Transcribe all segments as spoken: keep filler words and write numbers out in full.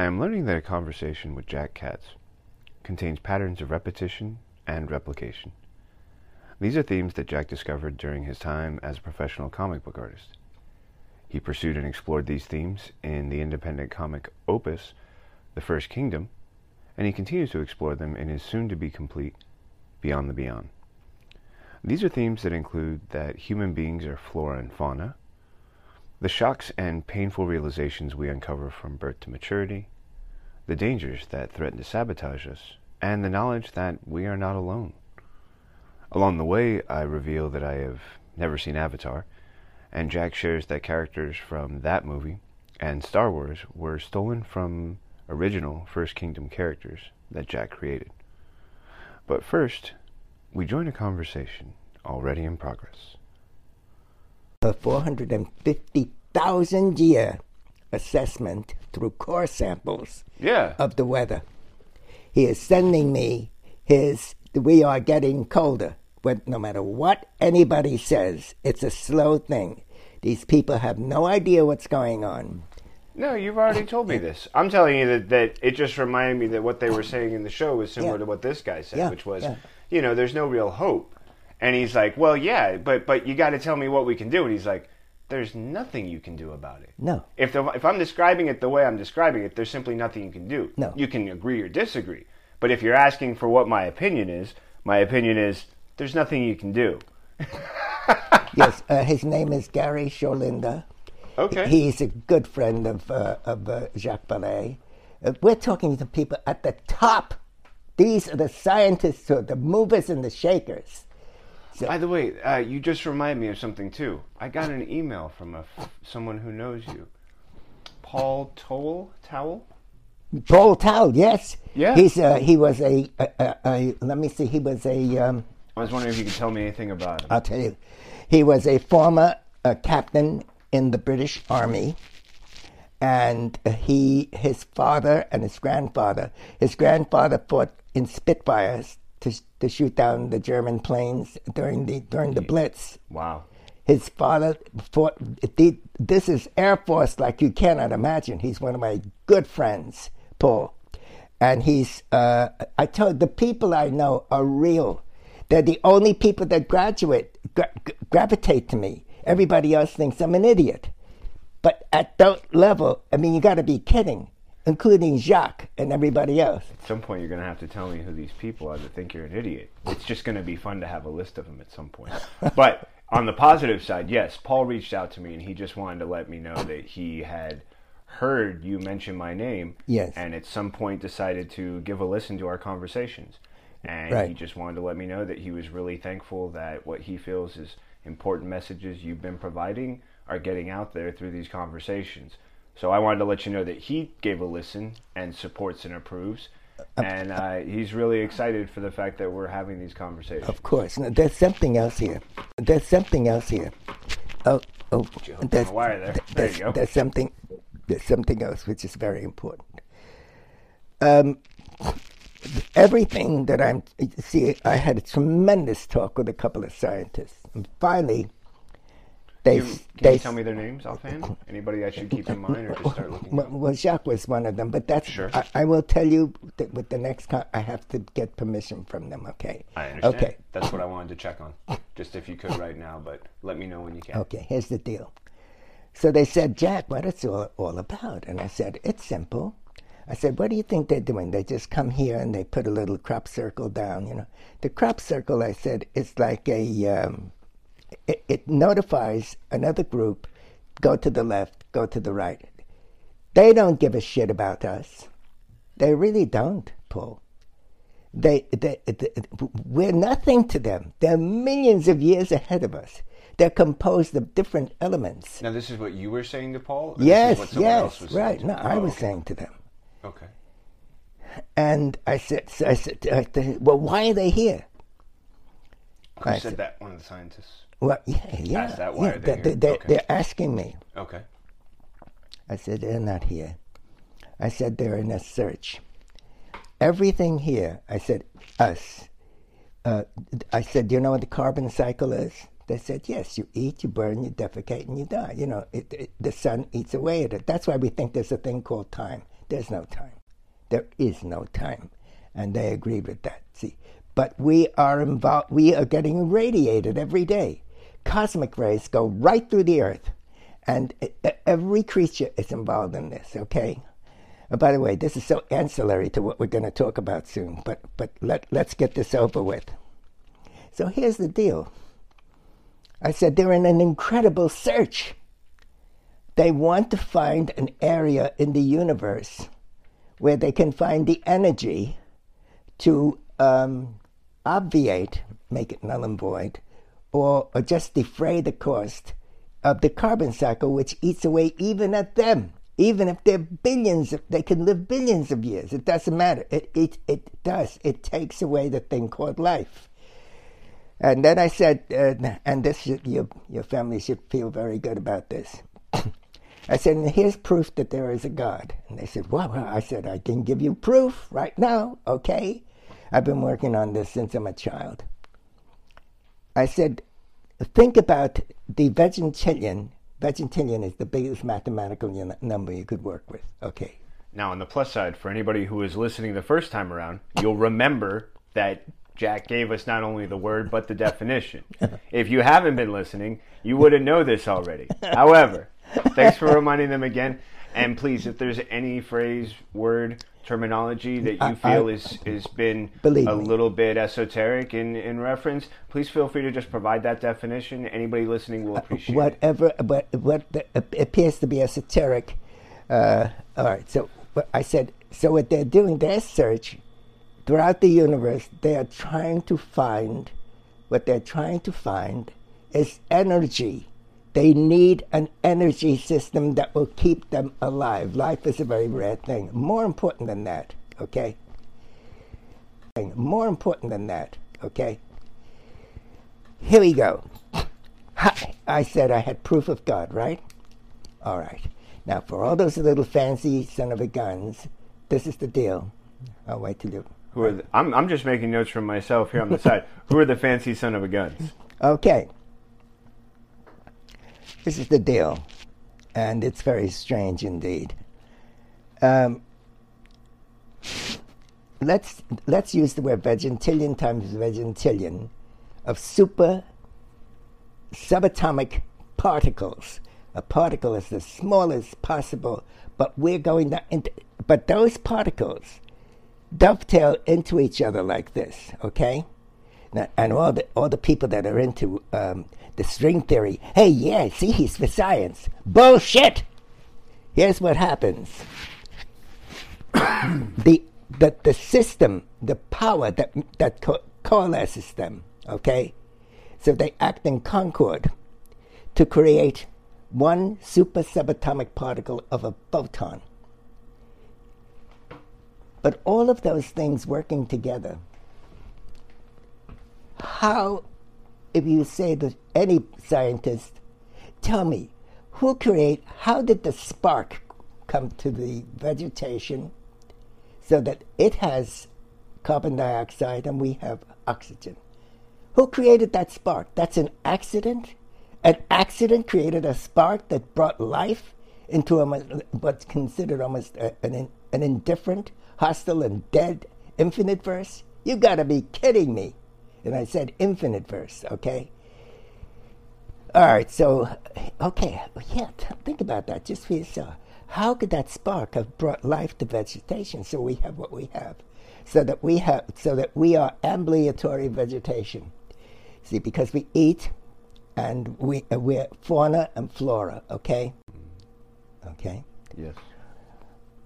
I am learning that a conversation with Jack Katz contains patterns of repetition and replication. These are themes that Jack discovered during his time as a professional comic book artist. He pursued and explored these themes in the independent comic opus, The First Kingdom, and he continues to explore them in his soon-to-be-complete Beyond the Beyond. These are themes that include that human beings are flora and fauna, the shocks and painful realizations we uncover from birth to maturity, the dangers that threaten to sabotage us, and the knowledge that we are not alone. Along the way, I reveal that I have never seen Avatar, and Jack shares that characters from that movie and Star Wars were stolen from original First Kingdom characters that Jack created. But first, we join a conversation already in progress. A four hundred fifty thousand year assessment through core samples yeah. of the weather. He is sending me his, we are getting colder. But no matter what anybody says, it's a slow thing. These people have no idea what's going on. No, you've already told me this. I'm telling you that, that it just reminded me that what they were saying in the show was similar yeah. to what this guy said, yeah. which was, yeah. you know, there's no real hope. And he's like, well, yeah, but but you got to tell me what we can do. And he's like, there's nothing you can do about it. No. If the, if I'm describing it the way I'm describing it, there's simply nothing you can do. No. You can agree or disagree. But if you're asking for what my opinion is, my opinion is there's nothing you can do. Yes, uh, his name is Gary Scholinda. Okay. He's a good friend of, uh, of uh, Jacques Vallée. Uh, we're talking to people at the top. These are the scientists who are the movers and the shakers. So, by the way, uh, you just remind me of something, too. I got an email from a f someone who knows you. Paul Towle? Towle? Paul Towle, yes. Yeah. He's, uh, he was a, a, a, a, let me see, he was a... Um, I was wondering if you could tell me anything about him. I'll tell you. He was a former uh, captain in the British Army. And he, his father and his grandfather, his grandfather fought in Spitfires to, to shoot down the German planes during the during the Blitz. Wow. His father fought, the, this is Air Force like you cannot imagine. He's one of my good friends, Paul. And he's, uh, I told the people I know are real. They're the only people that graduate, gra gravitate to me. Everybody else thinks I'm an idiot. But at that level, I mean, you got to be kidding, including Jacques and everybody else. At some point, you're going to have to tell me who these people are that think you're an idiot. It's just going to be fun to have a list of them at some point. But on the positive side, yes, Paul reached out to me, and he just wanted to let me know that he had heard you mention my name. Yes. And at some point decided to give a listen to our conversations. And right. he just wanted to let me know that he was really thankful that what he feels is important messages you've been providing are getting out there through these conversations. So I wanted to let you know that he gave a listen and supports and approves, and uh, he's really excited for the fact that we're having these conversations. Of course. Now, there's something else here. There's something else here. Oh, oh. There's, the wire there. There's, there you go. There's something, there's something else which is very important. Um, everything that I'm... See, I had a tremendous talk with a couple of scientists, and finally... They, you, can they, you tell me their names offhand? Anybody I should keep in mind or just start looking? Well, well Jacques was one of them, but that's... Sure. I, I will tell you that with the next... Con I have to get permission from them, okay? I understand. Okay. That's what I wanted to check on. Just if you could right now, but let me know when you can. Okay, here's the deal. So they said, Jack, what it's all, all about? And I said, it's simple. I said, what do you think they're doing? They just come here and they put a little crop circle down, you know? The crop circle, I said, is like a... Um, It, it notifies another group, go to the left, go to the right. They don't give a shit about us. They really don't, Paul. They, they, they, we're nothing to them. They're millions of years ahead of us. They're composed of different elements. Now, this is what you were saying to Paul? Yes, this is what yes, else was right. No, I oh, was okay. saying to them. Okay. And I said, so I said, I said, well, why are they here? Who I said, said that? One of the scientists? Well, yeah, yeah. Asked that, why yeah, are they they, they, okay. They're asking me. Okay. I said, they're not here. I said, they're in a search. Everything here, I said, us. Uh, I said, do you know what the carbon cycle is? They said, yes, you eat, you burn, you defecate, and you die. You know, it, it, the sun eats away at it. That's why we think there's a thing called time. There's no time. There is no time. And they agree with that, see. But we are involved, we are getting irradiated every day. Cosmic rays go right through the earth. And every creature is involved in this, okay? Oh, by the way, this is so ancillary to what we're going to talk about soon, but, but let, let's get this over with. So here's the deal. I said they're in an incredible search. They want to find an area in the universe where they can find the energy to um, obviate, make it null and void, or, or just defray the cost of the carbon cycle, which eats away even at them. Even if they're billions, of, they can live billions of years. It doesn't matter. It, it, it does. It takes away the thing called life. And then I said, uh, and this should, your, your family should feel very good about this. I said, and here's proof that there is a God. And they said, wow. I said, I can give you proof right now, okay? I've been working on this since I'm a child. I said, think about the vegintillion. Vegintillion is the biggest mathematical un- number you could work with, okay? Now, on the plus side, for anybody who is listening the first time around, you'll remember that Jack gave us not only the word, but the definition. If you haven't been listening, you wouldn't know this already. However, thanks for reminding them again. And please, if there's any phrase, word, terminology that you feel I, I, is has been a me. little bit esoteric in, in reference, please feel free to just provide that definition. Anybody listening will appreciate uh, whatever, it. Whatever what appears to be esoteric. Uh, all right, so I said, so what they're doing, their search, throughout the universe, they are trying to find, what they're trying to find is energy. They need an energy system that will keep them alive. Life is a very rare thing. More important than that, okay? More important than that, okay? Here we go. Hi. I said I had proof of God, right? All right. Now, for all those little fancy son of a guns, this is the deal. I'll wait till you. Who are the, I'm, I'm just making notes for myself here on the side. Who are the fancy son of a guns? Okay. This is the deal. And it's very strange indeed. Um, let's let's use the word vegintillion times vegintillion of super subatomic particles. A particle is the smallest possible, but we're going to, into, but those particles dovetail into each other like this, okay? Now, and all the all the people that are into um, the string theory, hey, yeah, see, he's for science. Bullshit! Here's what happens. the, the the system, the power that that co- coalesces them, okay? So they act in concord to create one super subatomic particle of a photon. But all of those things working together, how, if you say to any scientist, tell me, who create, how did the spark come to the vegetation so that it has carbon dioxide and we have oxygen? Who created that spark? That's an accident? An accident created a spark that brought life into a, what's considered almost a, an, an indifferent, hostile and dead infinite verse? You gotta be kidding me. And I said infinite verse, okay? All right, so, okay, yeah, think about that just for yourself. How could that spark have brought life to vegetation so we have what we have? So that we have, so that we are ambulatory vegetation. See, because we eat and we, uh, we're fauna and flora, okay? Okay? Yes.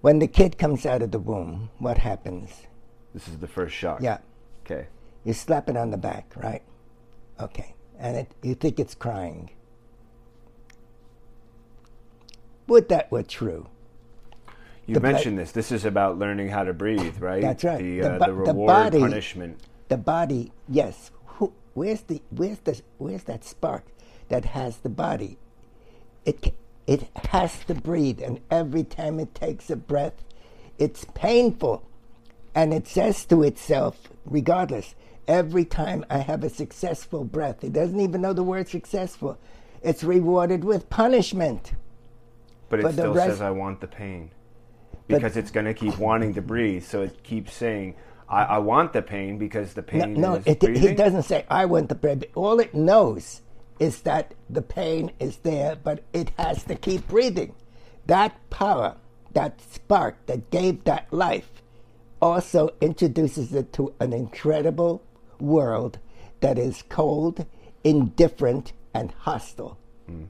When the kid comes out of the womb, what happens? This is the first shock. Yeah. Okay. You slap it on the back, right? Okay. And it, you think it's crying. Would that were true? You the mentioned pla- this. This is about learning how to breathe, right? That's right. The, uh, the, bo- the reward, the body, punishment. The body, yes. Who, where's the where's the where's that spark that has the body? It It has to breathe, and every time it takes a breath, it's painful. And it says to itself, regardless, every time I have a successful breath, it doesn't even know the word successful, it's rewarded with punishment. But it still says, I want the pain. because but, it's going to keep wanting to breathe. So it keeps saying, I, I want the pain because the pain no, no, is it, breathing. No, it doesn't say, I want the pain. All it knows is that the pain is there, but it has to keep breathing. That power, that spark that gave that life, also introduces it to an incredible world that is cold, indifferent, and hostile. Mm.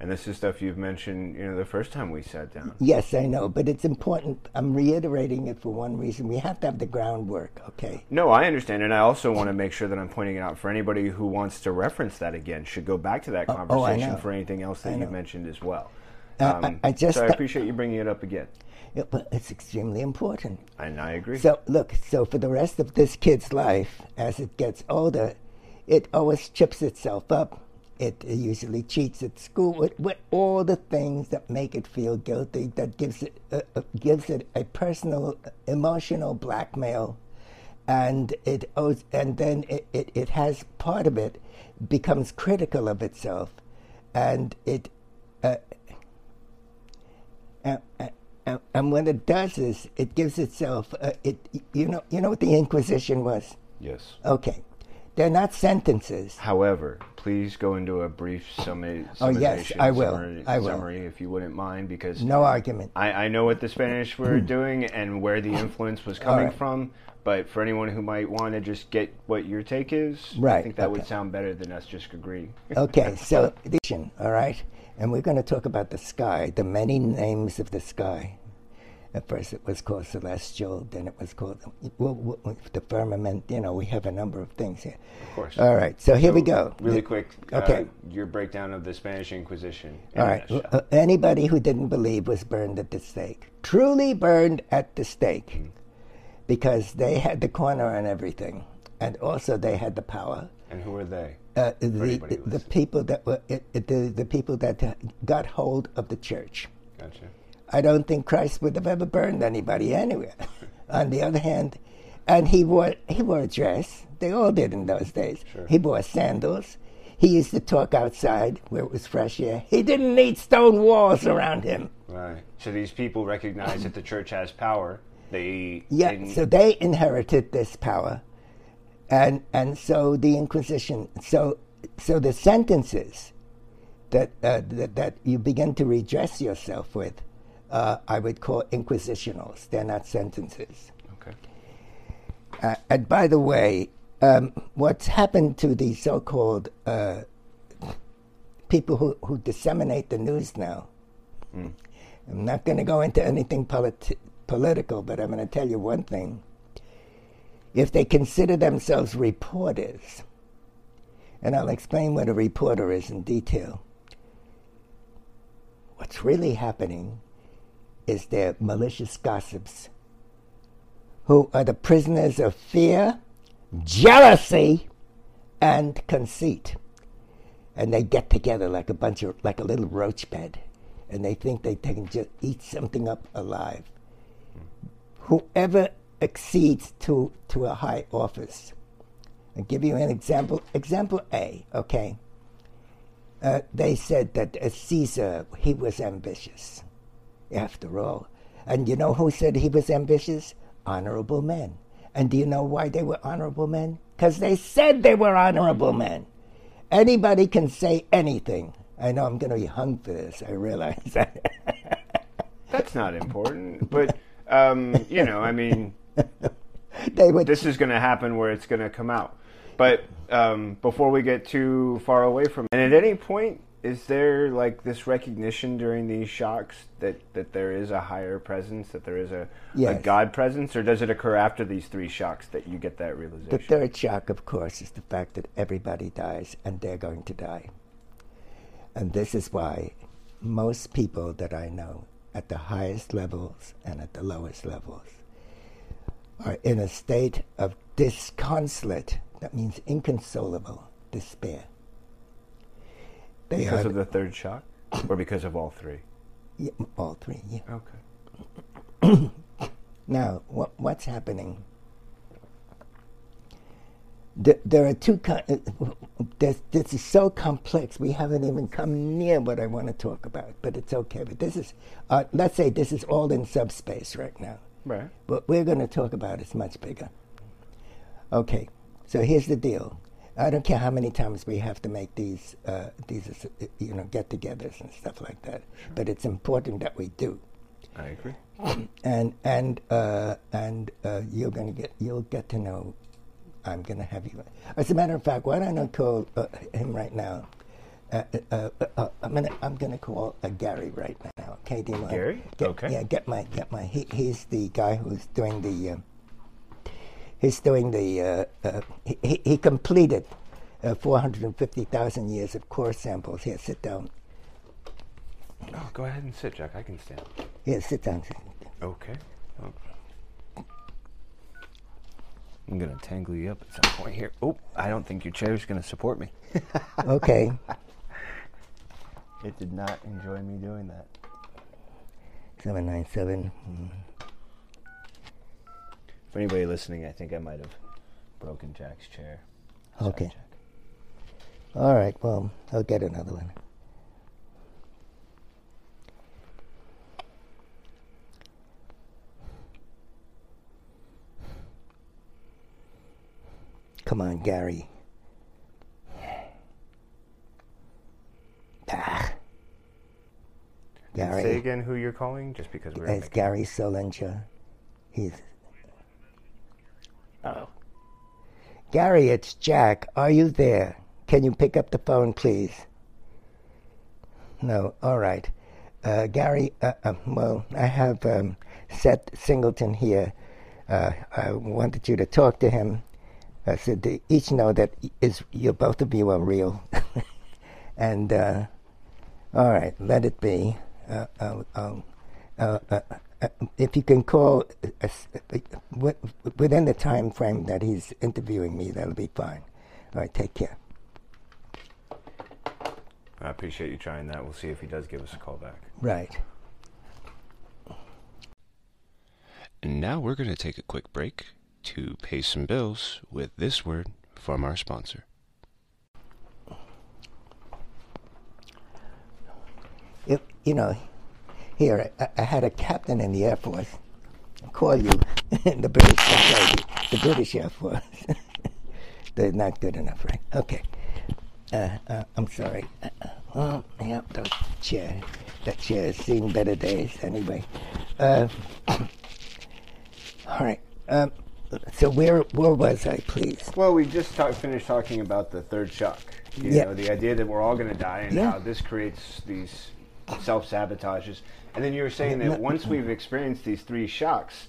And this is stuff you've mentioned, you know, the first time we sat down. Yes, I know, but it's important. I'm reiterating it for one reason. We have to have the groundwork, okay? No, I understand, and I also want to make sure that I'm pointing it out for anybody who wants to reference that again, should go back to that conversation oh, oh, for anything else that you've mentioned as well. Um, uh, I, I just, so I appreciate you bringing it up again. Yeah, but it's extremely important. And I agree. So, look, so for the rest of this kid's life, as it gets older, it always chips itself up. It usually cheats at school with, with all the things that make it feel guilty, that gives it uh, gives it a personal, emotional blackmail, and it owes, and then it, it, it has part of it becomes critical of itself, and it uh, and, and, and when it does this, it gives itself uh, it you know you know what the Inquisition was? Yes. Okay. They're not sentences. However, please go into a brief summa- oh, yes, I will. Summary, I will. summary, if you wouldn't mind, because no argument. I, I know what the Spanish were doing and where the influence was coming right. from, but for anyone who might want to just get what your take is, right. I think that okay. would sound better than us just agreeing. Okay, so all right, and we're going to talk about the sky, the many names of the sky. At first it was called celestial, then it was called well, well, the firmament. You know, we have a number of things here. Of course. All right, so here so we go. Really the, quick, okay. uh, your breakdown of the Spanish Inquisition. All right, uh, anybody who didn't believe was burned at the stake. Truly burned at the stake. Mm. Because they had the corner on everything. And also they had the power. And who were they? Uh, the, the people that were, it, it, the, the people that got hold of the church. Gotcha. I don't think Christ would have ever burned anybody anywhere. On the other hand, and he wore he wore a dress. They all did in those days. Sure. He wore sandals. He used to talk outside where it was fresh air. He didn't need stone walls around him. Right. So these people recognize that the church has power. They yeah. Didn't... So they inherited this power, and and so the Inquisition. So so the sentences that uh, that, that you begin to redress yourself with. Uh, I would call inquisitionals. They're not sentences. Okay. Uh, and by the way, um, what's happened to the so-called uh, people who, who disseminate the news now, mm. I'm not going to go into anything politi- political, but I'm going to tell you one thing. If they consider themselves reporters, and I'll explain what a reporter is in detail, what's really happening is their malicious gossips, who are the prisoners of fear, jealousy, and conceit. And they get together like a bunch of, like a little roach bed, and they think they can just eat something up alive. Whoever accedes to, to a high office, I'll give you an example. Example A, okay? Uh, they said that uh, Caesar, he was ambitious. After all. And you know who said he was ambitious? Honorable men. And do you know why they were honorable men? Because they said they were honorable men. Anybody can say anything. I know I'm going to be hung for this, I realize. That's not important. But, um, you know, I mean, they would this is going to happen where it's going to come out. But um, before we get too far away from it, and at any point, is there like this recognition during these shocks that, that there is a higher presence, that there is a, yes. a God presence, or does it occur after these three shocks that you get that realization? The third shock, of course, is the fact that everybody dies and they're going to die. And this is why most people that I know at the highest levels and at the lowest levels are in a state of disconsolate, that means inconsolable, despair. They because of the third shock, or because of all three? Yeah, all three, yeah. Okay. Now, what, what's happening? There, there are two, this, this is so complex, we haven't even come near what I want to talk about, but it's okay. But this is, uh, let's say this is all in subspace right now. Right. What we're going to talk about is much bigger. Okay, so here's the deal. I don't care how many times we have to make these, uh, these you know, get-togethers and stuff like that, sure. But it's important that we do. I agree. And and uh, and uh, you're going to get, you'll get to know. I'm going to have you. As a matter of fact, why don't I call uh, him right now? Uh, uh, uh, uh, I'm going to I'm going to call uh, Gary right now. Okay, do you mind? Gary. Get, okay. Yeah, get my get my. He, he's the guy who's doing the. Uh, he's doing the. Uh, uh, he he completed uh, four hundred fifty thousand years of core samples. Here, sit down. Oh, go ahead and sit, Jack. I can stand. Yeah, sit down. Okay. Oh. I'm going to tangle you up at some point here. Oh, I don't think your chair's going to support me. Okay. It did not enjoy me doing that. seven nine seven. Mm-hmm. For anybody listening, I think I might have broken Jack's chair. Sorry, okay. Jack. All right, well, I'll get another one. Come on, Gary. Ah. Gary. Say again who you're calling, just because we're... It's Gary Solinger. He's... Oh. Gary, it's Jack. Are you there? Can you pick up the phone, please? No. All right. Uh, Gary, uh, uh, well, I have um, Seth Singleton here. Uh, I wanted you to talk to him. I said, they each know that is you both of you are real, and uh, all right, let it be. Uh, I'll, I'll, uh, uh, uh, if you can call uh, uh, w- within the time frame that he's interviewing me, that'll be fine. All right, take care. I appreciate you trying that. We'll see if he does give us a call back. Right. And now we're going to take a quick break to pay some bills with this word from our sponsor. If, you know, here, I, I had a captain in the Air Force call you, the British, the British Air Force. They're not good enough, right? Okay. Uh, uh, I'm sorry. Uh, oh, yeah, that chair. That chair has seen better days, anyway. Uh, all right. Um, So where where was I, please? Well, we just talk, finished talking about the third shock. You yeah. know, the idea that we're all going to die and yeah. how this creates these self-sabotages. And then you were saying that once we've experienced these three shocks,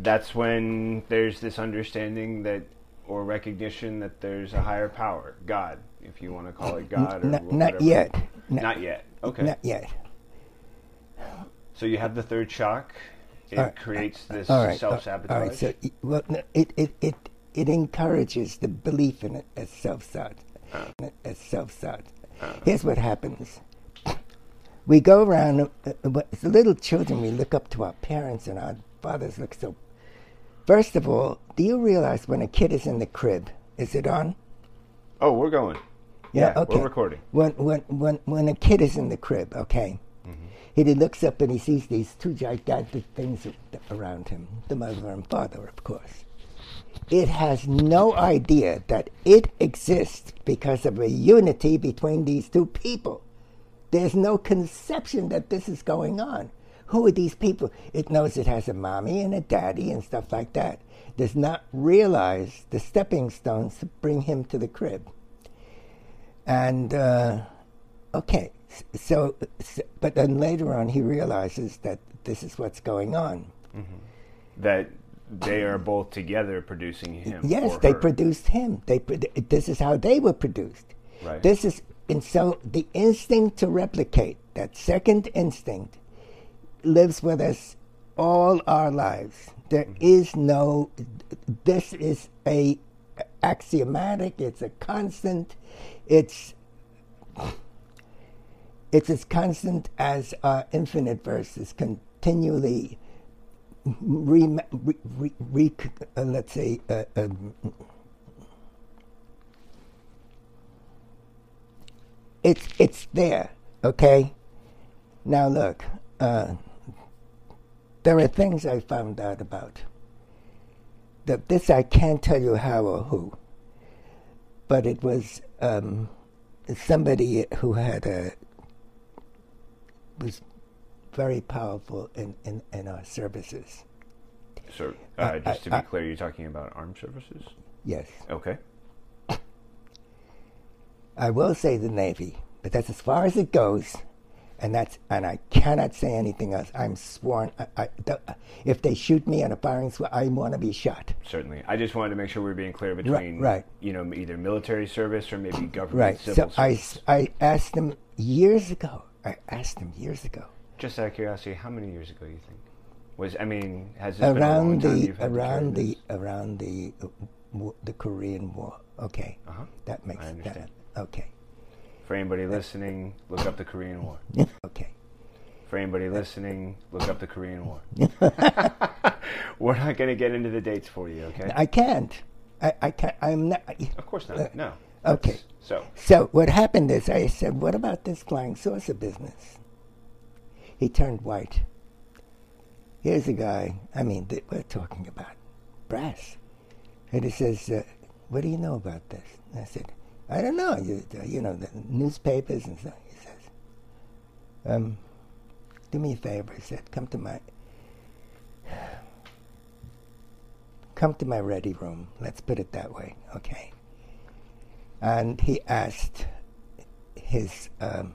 that's when there's this understanding that, or recognition that there's a higher power, God, if you want to call it God. Or not, whatever. Not yet. Not, not yet. Okay. Not yet. So you have the third shock. It uh, creates this uh, right, self-sabotage. Uh, all right, so it, well, no, it, it, it, it encourages the belief in it as self-sabotage. Uh. As self-sabotage. Uh. Here's what happens. We go around, uh, uh, as little children, we look up to our parents and our fathers look so... First of all, do you realize when a kid is in the crib, is it on? Oh, we're going. Yeah, yeah, okay. We're recording. When, when, when, when a kid is in the crib, okay... Mm-hmm. He, he looks up and he sees these two gigantic things around him, the mother and father, of course. It has no idea that it exists because of a unity between these two people. There's no conception that this is going on. Who are these people? It knows it has a mommy and a daddy and stuff like that. Does not realize the stepping stones to bring him to the crib. And, uh, okay. So, so, but then later on, he realizes that this is what's going on. Mm-hmm. That they are both together producing him. Yes, or they her. produced him. They produ- this is how they were produced. Right. This is, and so the instinct to replicate, that second instinct, lives with us all our lives. There mm-hmm. is no. This is a axiomatic. It's a constant. It's. It's as constant as our infinite verse is continually, re, re, re, re, uh, let's say, uh, uh, it's it's there, okay? Now look, uh, there are things I found out about. That this I can't tell you how or who, but it was um, somebody who had a was very powerful in, in, in our services. So, uh, uh, just to be uh, clear, you're talking about armed services? Yes. Okay. I will say the Navy, but that's as far as it goes, and that's and I cannot say anything else. I'm sworn. I, I, th- if they shoot me on a firing squad, I want to be shot. Certainly. I just wanted to make sure we were being clear between, right, right. you know, either military service or maybe government right. civil so service. I, I asked them years ago. I asked them years ago. Just out of curiosity, how many years ago do you think? Was I mean, has it been a long time you've had around the around the uh, w- the Korean War? Okay, uh-huh. that makes that okay. For anybody listening, look up the Korean War. Okay. For anybody listening, look up the Korean War. We're not going to get into the dates for you, okay? I can't. I, I can't. I'm not. I, of course not. Uh, no. Okay. That's, so. So what happened is I said, "What about this flying saucer business?" He turned white. Here's a guy, I mean, th- we're talking about brass. And he says, uh, what do you know about this? And I said, I don't know. You, you know, the newspapers and stuff. He says, um, do me a favor. He said, come to my, come to my ready room. Let's put it that way. Okay. And he asked his... Um,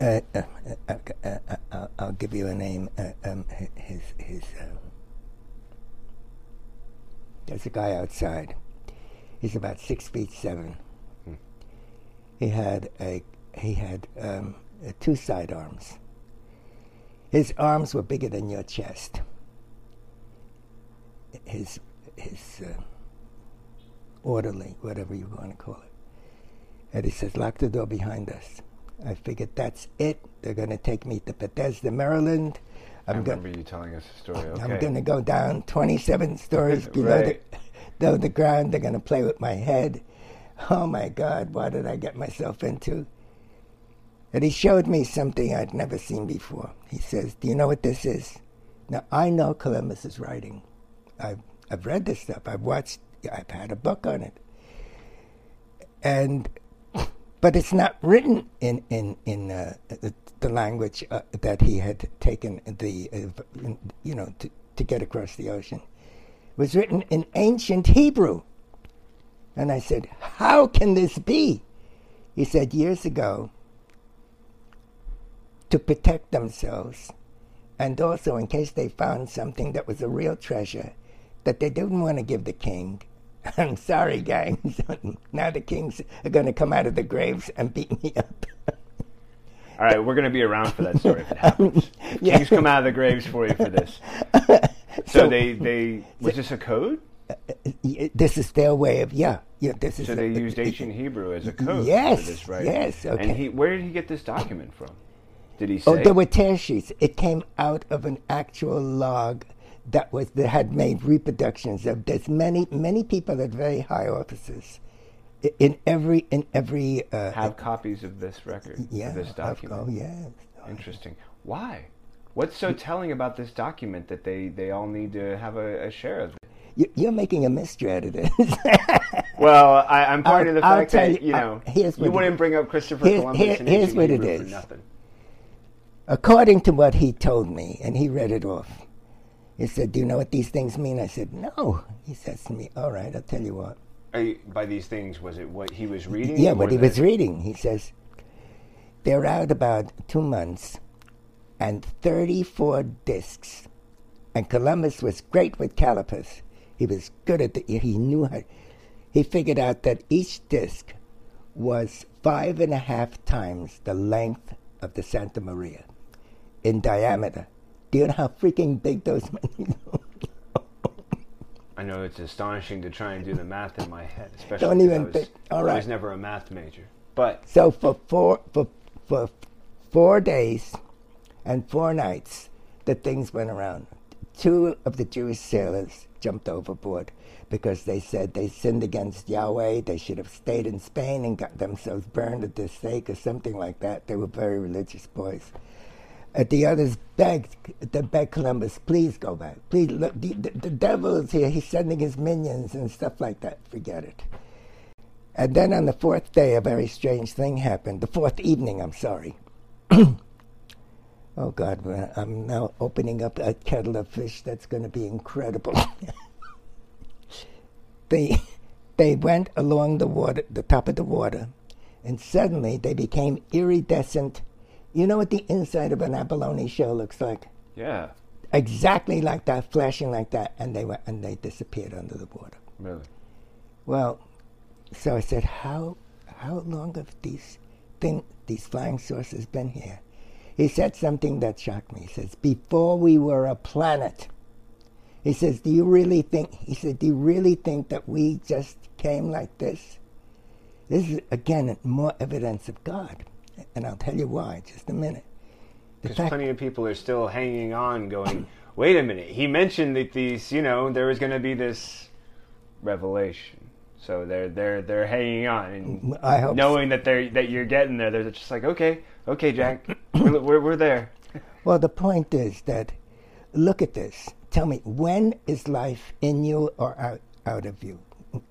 Uh, uh, uh, uh, uh, uh, I'll give you a name. Uh, um, his his. Um, there's a guy outside. He's about six feet seven. Hmm. He had a he had um, uh, two sidearms. His arms were bigger than your chest. His his uh, orderly, whatever you want to call it, and he says, "Lock the door behind us." I figured that's it. They're going to take me to Bethesda, Maryland. I'm I remember go- you telling us a story. Okay. I'm going to go down twenty-seven stories below, right. the, below the ground. They're going to play with my head. Oh, my God, what did I get myself into? And he showed me something I'd never seen before. He says, do you know what this is? Now, I know Columbus's writing. I've, I've read this stuff. I've watched, I've had a book on it. And... But it's not written in in in uh, the, the language uh, that he had taken the uh, you know to, to get across the ocean. It was written in ancient Hebrew, and I said, "How can this be?" He said, "Years ago, to protect themselves, and also in case they found something that was a real treasure, that they didn't want to give the king." I'm sorry, guys. Now the kings are going to come out of the graves and beat me up. All right, we're going to be around for that story if it happens. Um, yeah. Kings come out of the graves for you for this. so, so they, they was so, this a code? Uh, this is their way of, yeah. yeah this so is they a, used uh, ancient uh, Hebrew as a code yes, for this, right? Yes, okay. And he, where did he get this document from? Did he say? Oh, there were tear sheets. It came out of an actual log. That was that had made reproductions of this. Many many people at very high offices, in every in every uh, have uh, copies of this record, yeah, of this document. Oh yes, interesting. Why? What's so telling about this document that they, they all need to have a, a share of it? You, you're making a mystery out of this. Well, I, I'm part I'll, of the fact that you, you know uh, you wouldn't bring up Christopher here's, Columbus here, and here's what it is. For nothing. According to what he told me, and he read it off. He said, do you know what these things mean? I said, no. He says to me, all right, I'll tell you what. You, by these things, was it what he was reading? Yeah, what he was reading. He says, they're out about two months and thirty-four discs. And Columbus was great with calipers. He was good at the, he knew how, he figured out that each disc was five and a half times the length of the Santa Maria in diameter. Do you know how freaking big those men are? I know it's astonishing to try and do the math in my head, especially Don't even I was, think. All right. I was never a math major. But so for four for for four days and four nights, the things went around. Two of the Jewish sailors jumped overboard because they said they sinned against Yahweh. They should have stayed in Spain and got themselves burned at the stake or something like that. They were very religious boys. Uh, the others begged, they begged Columbus, please go back. Please, look, the, the, the devil is here. He's sending his minions and stuff like that. Forget it. And then on the fourth day, a very strange thing happened. The fourth evening, I'm sorry. Oh, God, I'm now opening up a kettle of fish that's going to be incredible. they, they went along the water, the top of the water, and suddenly they became iridescent. You know what the inside of an abalone shell looks like? Yeah. Exactly like that, flashing like that, and they were, and they disappeared under the water. Really? Well, so I said, how how long have these thing, these flying saucers been here? He said something that shocked me. He says, before we were a planet. He says, do you really think, he said, do you really think that we just came like this? This is, again, more evidence of God. And I'll tell you why in just a minute. Because plenty of people are still hanging on going, wait a minute, he mentioned that these, you know, there was going to be this revelation. So they're they're they're hanging on, and I hope knowing so. that they that you're getting there. They're just like, okay, okay, Jack, we're, we're we're there. Well, the point is that, look at this. Tell me, when is life in you or out out of you?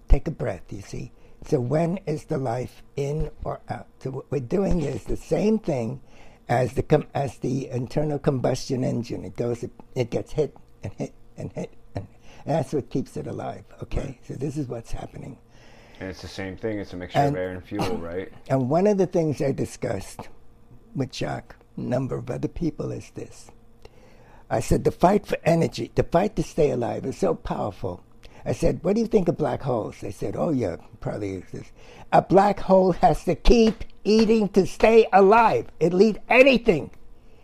Take a breath. You see. So when is the life in or out? So what we're doing is the same thing as the com- as the internal combustion engine. It goes, it, it gets hit and hit and hit. And that's what keeps it alive, okay? Right. So this is what's happening. And it's the same thing. It's a mixture and, of air and fuel, right? And one of the things I discussed with Jacques, a number of other people, is this. I said, the fight for energy, the fight to stay alive is so powerful. I said, what do you think of black holes? They said, oh, yeah, probably exists. A black hole has to keep eating to stay alive. It'll eat anything.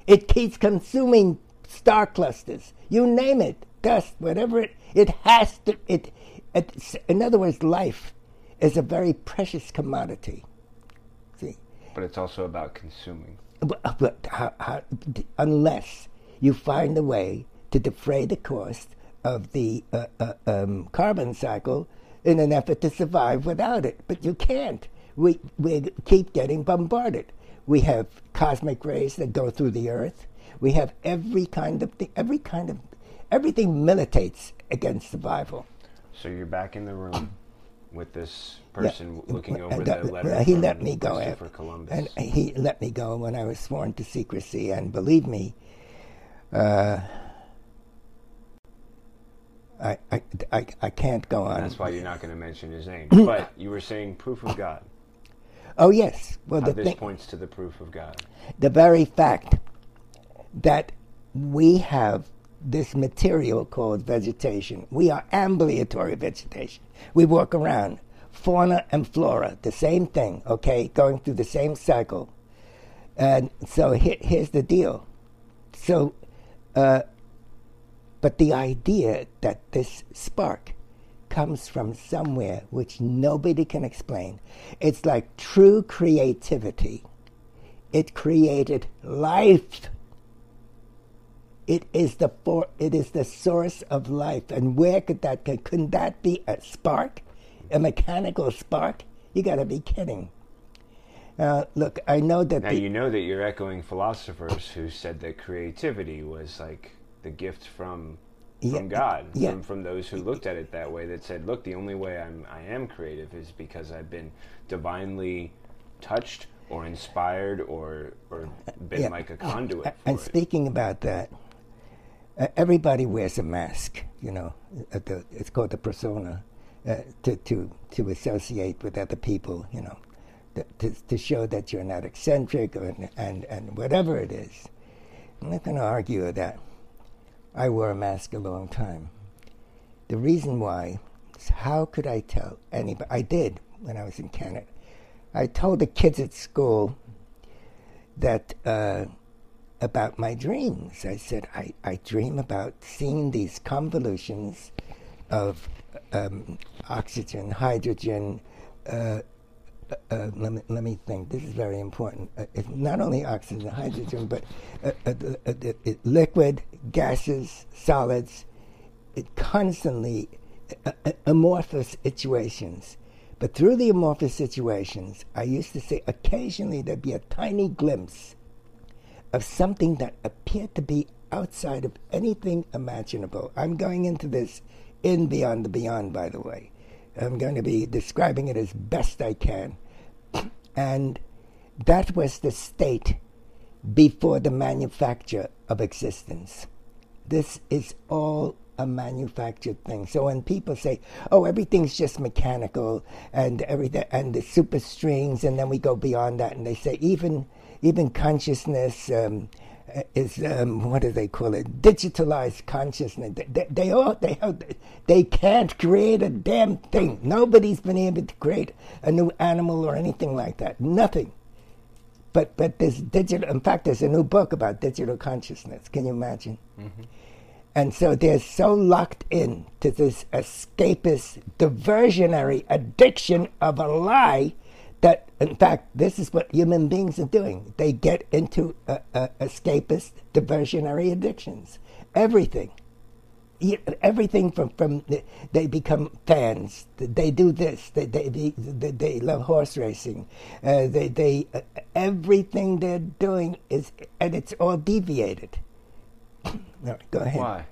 It keeps consuming star clusters. You name it. Dust, whatever it, it has to, it, it, in other words, life is a very precious commodity. See? But it's also about consuming. But, but how, how, unless you find a way to defray the cost of the uh, uh, um, carbon cycle in an effort to survive without it. But you can't. We, we keep getting bombarded. We have cosmic rays that go through the earth. We have every kind of thing, every kind of everything militates against survival. So you're back in the room with this person yeah. looking over the, the letter. He let me go after Columbus. And he let me go when I was sworn to secrecy. And believe me, uh, I, I, I, I can't go on. And that's why you're not going to mention his name. But you were saying proof of God. Oh, yes. Well, the this thing, points to the proof of God. The very fact that we have this material called vegetation. We are ambulatory vegetation. We walk around. Fauna and flora, the same thing, okay, going through the same cycle. And so here, here's the deal. So, uh, but the idea that this spark comes from somewhere which nobody can explain. It's like true creativity. It created life. It is the for, it is the source of life, and where could that go? Couldn't that be a spark, a mechanical spark? You got to be kidding! Uh, look, I know that. Now the, you know that you're echoing philosophers who said that creativity was like the gift from from yeah, God, yeah. From, from those who looked at it that way. That said, look, the only way I'm I am creative is because I've been divinely touched or inspired or or been yeah. like a conduit. For and it. Speaking about that. Uh, everybody wears a mask, you know. Uh, the, it's called the persona, uh, to, to to associate with other people, you know, th- to to show that you're not eccentric or, and and whatever it is. I'm not going to argue with that. I wore a mask a long time. The reason why is how could I tell anybody? I did when I was in Canada. I told the kids at school that. Uh, about my dreams. I said, I, I dream about seeing these convolutions of um, oxygen, hydrogen, uh, uh, let, me, let me think, this is very important. Uh, it's not only oxygen, hydrogen, but uh, uh, uh, uh, uh, liquid, gases, solids, constantly amorphous situations. But through the amorphous situations, I used to say occasionally there'd be a tiny glimpse of something that appeared to be outside of anything imaginable. I'm going into this in Beyond the Beyond, by the way. I'm going to be describing it as best I can. And that was the state before the manufacture of existence. This is all a manufactured thing. So when people say, oh, everything's just mechanical and everything and the super strings, and then we go beyond that, and they say even even consciousness um, is um, what do they call it? Digitalized consciousness. They, they, they all they they can't create a damn thing. Nobody's been able to create a new animal or anything like that. Nothing. But but this digital. In fact, there's a new book about digital consciousness. Can you imagine? Mm-hmm. And so they're so locked in to this escapist, diversionary addiction of a lie that, in fact, this is what human beings are doing. They get into uh, uh, escapist, diversionary addictions. Everything. Everything from, from they become fans. They do this. They they they, they love horse racing. Uh, they they uh, everything they're doing is, and it's all deviated. No, go ahead. Why?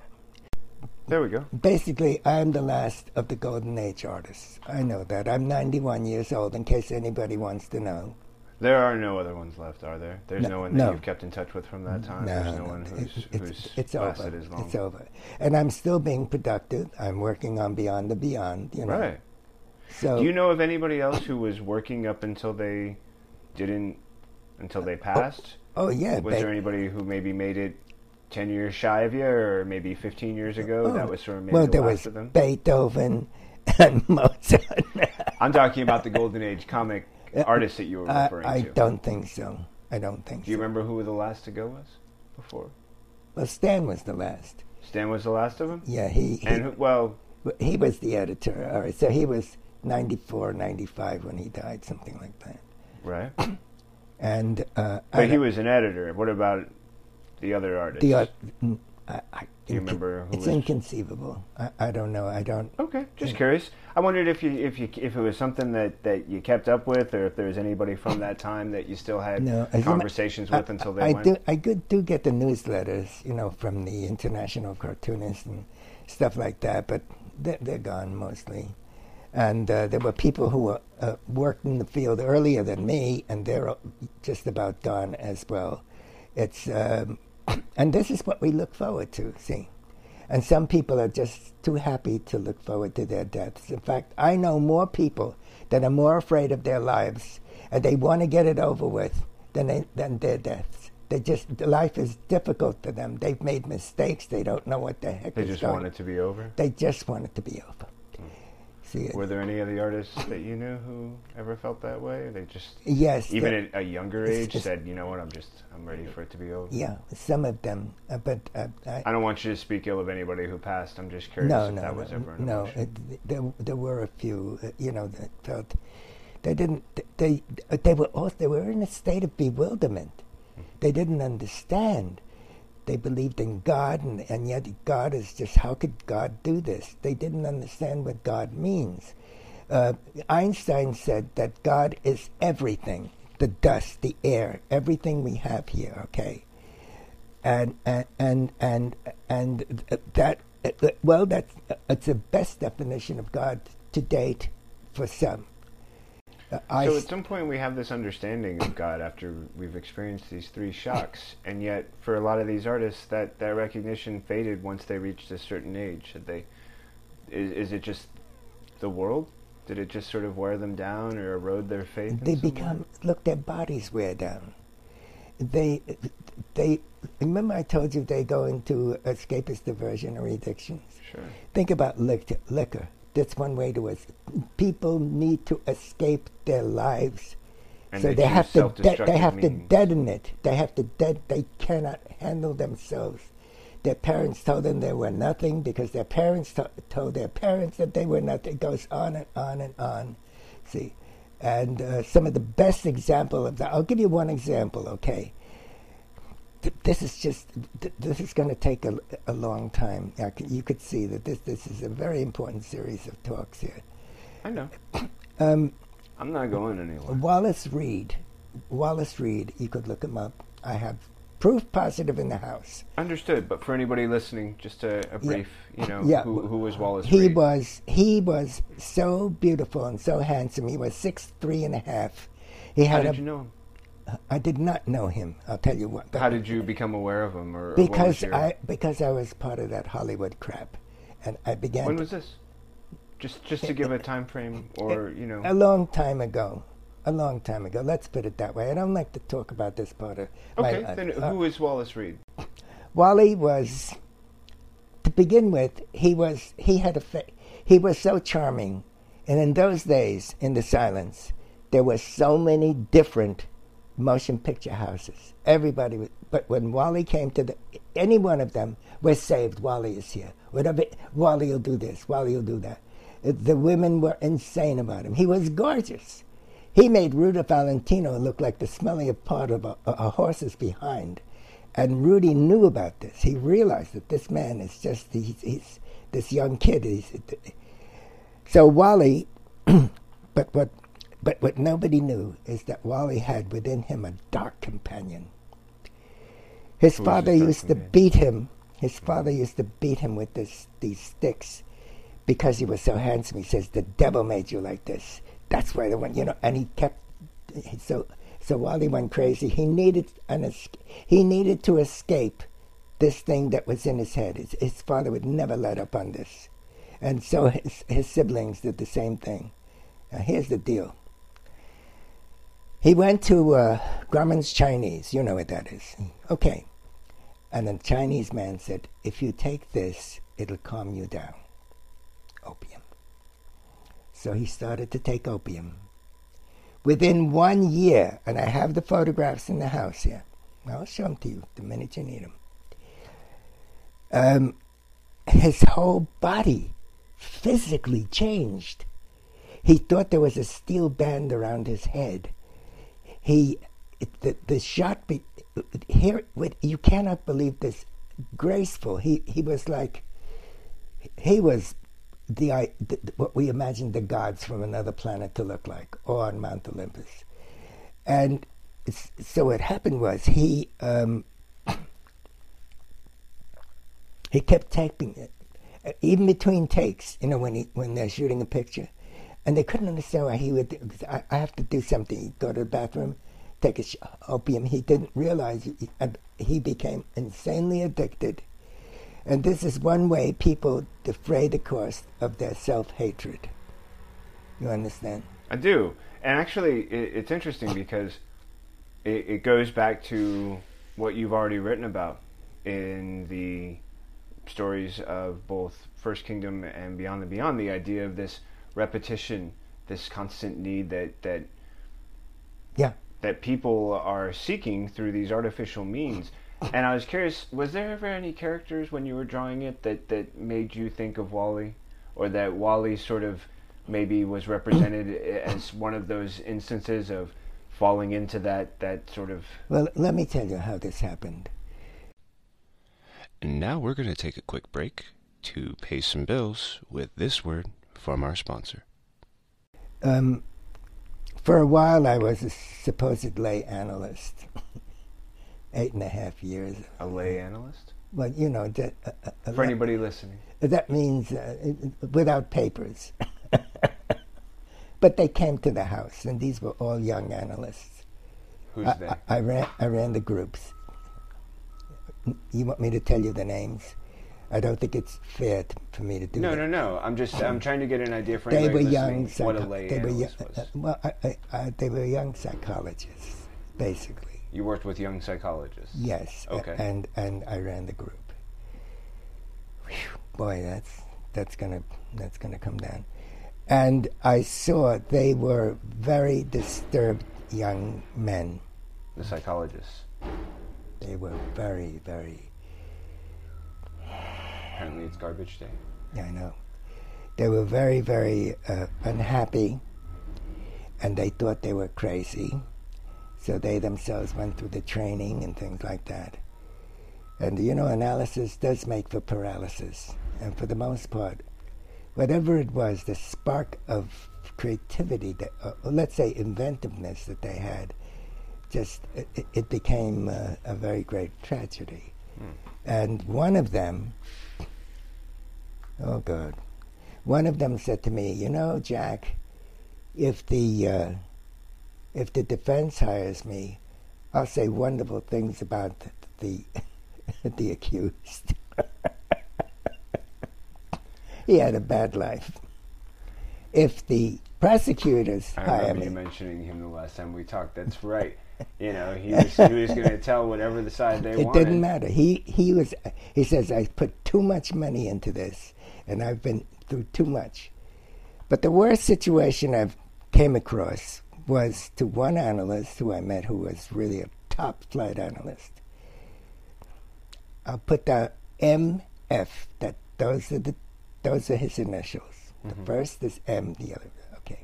There we go. Basically, I'm the last of the Golden Age artists. I know that. I'm ninety-one years old, in case anybody wants to know. There are no other ones left, are there? There's no, no one that no. you've kept in touch with from that time? No, There's no, no one who's, it's, who's it's lasted over. as long? It's over. And I'm still being productive. I'm working on Beyond the Beyond, you know. Right. So, do you know of anybody else who was working up until they didn't, until they passed? Oh, oh yeah. Was there anybody who maybe made it ten years shy of you, or maybe fifteen years ago? Oh, that was sort of maybe well, the last of them. Well, there was Beethoven and Mozart. I'm talking about the Golden Age comic artists that you were referring I, I to. I don't think so. I don't think so. Do you so. remember who the last to go was before? Well, Stan was the last. Stan was the last of them? Yeah, he... he and who, well... He was the editor. All right, so he was ninety-four, ninety-five when he died, something like that. Right. And... Uh, but I he was an editor. What about... the other artist. The art, I, I, Do you remember? Who it's was? inconceivable. I, I don't know. I don't. Okay, just yeah. curious. I wondered if you if you if it was something that, that you kept up with, or if there was anybody from that time that you still had no, conversations I, with I, until they I went. Do, I do, do get the newsletters, you know, from the International Cartoonists and stuff like that, but they're, they're gone mostly. And uh, there were people who were, uh, worked in the field earlier than me, and they're just about gone as well. It's um, and this is what we look forward to, see. And some people are just too happy to look forward to their deaths. In fact, I know more people that are more afraid of their lives and they want to get it over with than they, than their deaths. They just life is difficult to them. They've made mistakes. They don't know what the heck. They is just going. want it to be over. They just want it to be over. Mm. See, were there any of the artists that you knew who ever felt that way? Or they just yes, even the, at a younger age just, said, you know what, I'm just I'm ready for it to be over. Yeah, some of them, uh, but uh, I, I don't want you to speak ill of anybody who passed. I'm just curious no, if no, that was no, ever an no. It, there, there were a few, uh, you know, that felt they didn't. They they were all, they were in a state of bewilderment. They didn't understand. They believed in God, and, and yet God is just, how could God do this? They didn't understand what God means. Uh, Einstein said that God is everything, the dust, the air, everything we have here, okay? And and and and, and that, well, that's it's the best definition of God to date for some. Uh, so at some point we have this understanding of God after we've experienced these three shocks, and yet for a lot of these artists that, that recognition faded once they reached a certain age. Did they, is, is it just the world? Did it just sort of wear them down or erode their faith? They become, look, their bodies wear down. They, they. Remember I told you they go into escapist diversionary addictions? Sure. Think about liquor. liquor. That's one way to escape. People need to escape their lives, and so they, they have to de- they have means. to deaden it. They have to dead. They cannot handle themselves. Their parents told them they were nothing because their parents to- told their parents that they were nothing. It goes on and on and on. See, and uh, some of the best example of that. I'll give you one example. Okay, th this is just th this is going to take a, a long time. I c you could see that this this is a very important series of talks here. I know. um, I'm not going anywhere. Wallace Reed, Wallace Reed. You could look him up. I have proof positive in the house. Understood. But for anybody listening, just a, a brief, yeah. you know, yeah. who, who was Wallace he Reed? He was he was so beautiful and so handsome. He was six three and a half. He had How did a, you know him? I did not know him. I'll tell you what. How did you become aware of him? Or because or I because I was part of that Hollywood crap, and I began. When was this? Just just it, to give it, a time frame, or it, you know, a long time ago, a long time ago. Let's put it that way. I don't like to talk about this part of. Okay, my, uh, then who uh, is Wallace Reed? Wally was, to begin with, he was he had a fa he was so charming, and in those days, in the silence, there were so many different motion picture houses. Everybody was, but when Wally came to the, any one of them, we're saved. Wally is here. Whatever, Wally will do this. Wally will do that. The women were insane about him. He was gorgeous. He made Rudy Valentino look like the smellier part of a, a horse's behind, and Rudy knew about this. He realized that this man is just he's, he's this young kid. He's, so Wally, but what? But what nobody knew is that Wally had within him a dark companion. His father used to beat him. His father used to beat him with this, these sticks because he was so handsome. He says, the devil made you like this. That's why the one, you know, and he kept, so so Wally went crazy. He needed, an he needed to escape this thing that was in his head. His, his father would never let up on this. And so his, his siblings did the same thing. Now here's the deal. He went to uh, Grumman's Chinese. You know what that is. Okay. And the Chinese man said, if you take this, it'll calm you down. Opium. So he started to take opium. Within one year, and I have the photographs in the house here. I'll show them to you the minute you need them. Um, his whole body physically changed. He thought there was a steel band around his head. He, the, the shot, be, here, you cannot believe this, graceful. He he was like, he was the, the what we imagined the gods from another planet to look like, or on Mount Olympus. And so what happened was he, um, he kept taping it, even between takes, you know, when, he, when they're shooting a picture. And they couldn't understand why he would, do, I, I have to do something. He'd go to the bathroom, take a sh opium. He didn't realize he, he became insanely addicted. And this is one way people defray the cost of their self-hatred. You understand? I do. And actually, it, it's interesting because it, it goes back to what you've already written about in the stories of both First Kingdom and Beyond the Beyond, the idea of this repetition, this constant need that that yeah that people are seeking through these artificial means. And I was curious, was there ever any characters when you were drawing it that that made you think of Wally, or that Wally sort of maybe was represented as one of those instances of falling into that that sort of? Well, let me tell you how this happened. And now we're going to take a quick break to pay some bills with this word from our sponsor. Um, for a while I was a supposed lay analyst. Eight and a half years. A lay analyst? Well, you know. That, uh, uh, for anybody listening. That means uh, without papers. But they came to the house, and these were all young analysts. Who's I, they? I, I, ran, I ran the groups. You want me to tell you the names? I don't think it's fair to, for me to do no, that. No, no, no. I'm just I'm trying to get an idea for anybody listening what a lay analyst was. Uh, well, I, I, I, they were young psychologists, basically. You worked with young psychologists? Yes. Okay. And, and I ran the group. Whew, boy, that's that's gonna that's gonna come down. And I saw they were very disturbed young men. The psychologists. They were very, very. Apparently it's garbage day. Yeah, I know. They were very, very uh, unhappy, and they thought they were crazy. So they themselves went through the training and things like that. And, you know, analysis does make for paralysis. And for the most part, whatever it was, the spark of creativity, that, uh, let's say inventiveness that they had, just it, it became uh, a very great tragedy. Mm. And one of them, oh God, one of them said to me, you know, Jack, if the, uh, if the defense hires me, I'll say wonderful things about the, the accused. He had a bad life. If the prosecutors hire me, I remember you mentioning him the last time we talked. That's right. You know, he was, he was going to tell whatever the side they wanted. It didn't matter. He he was. He says, I put too much money into this, and I've been through too much. But the worst situation I've came across was to one analyst who I met, who was really a top-flight analyst. I'll put down M F. That those are the those are his initials. Mm-hmm. The first is M, the other. Okay.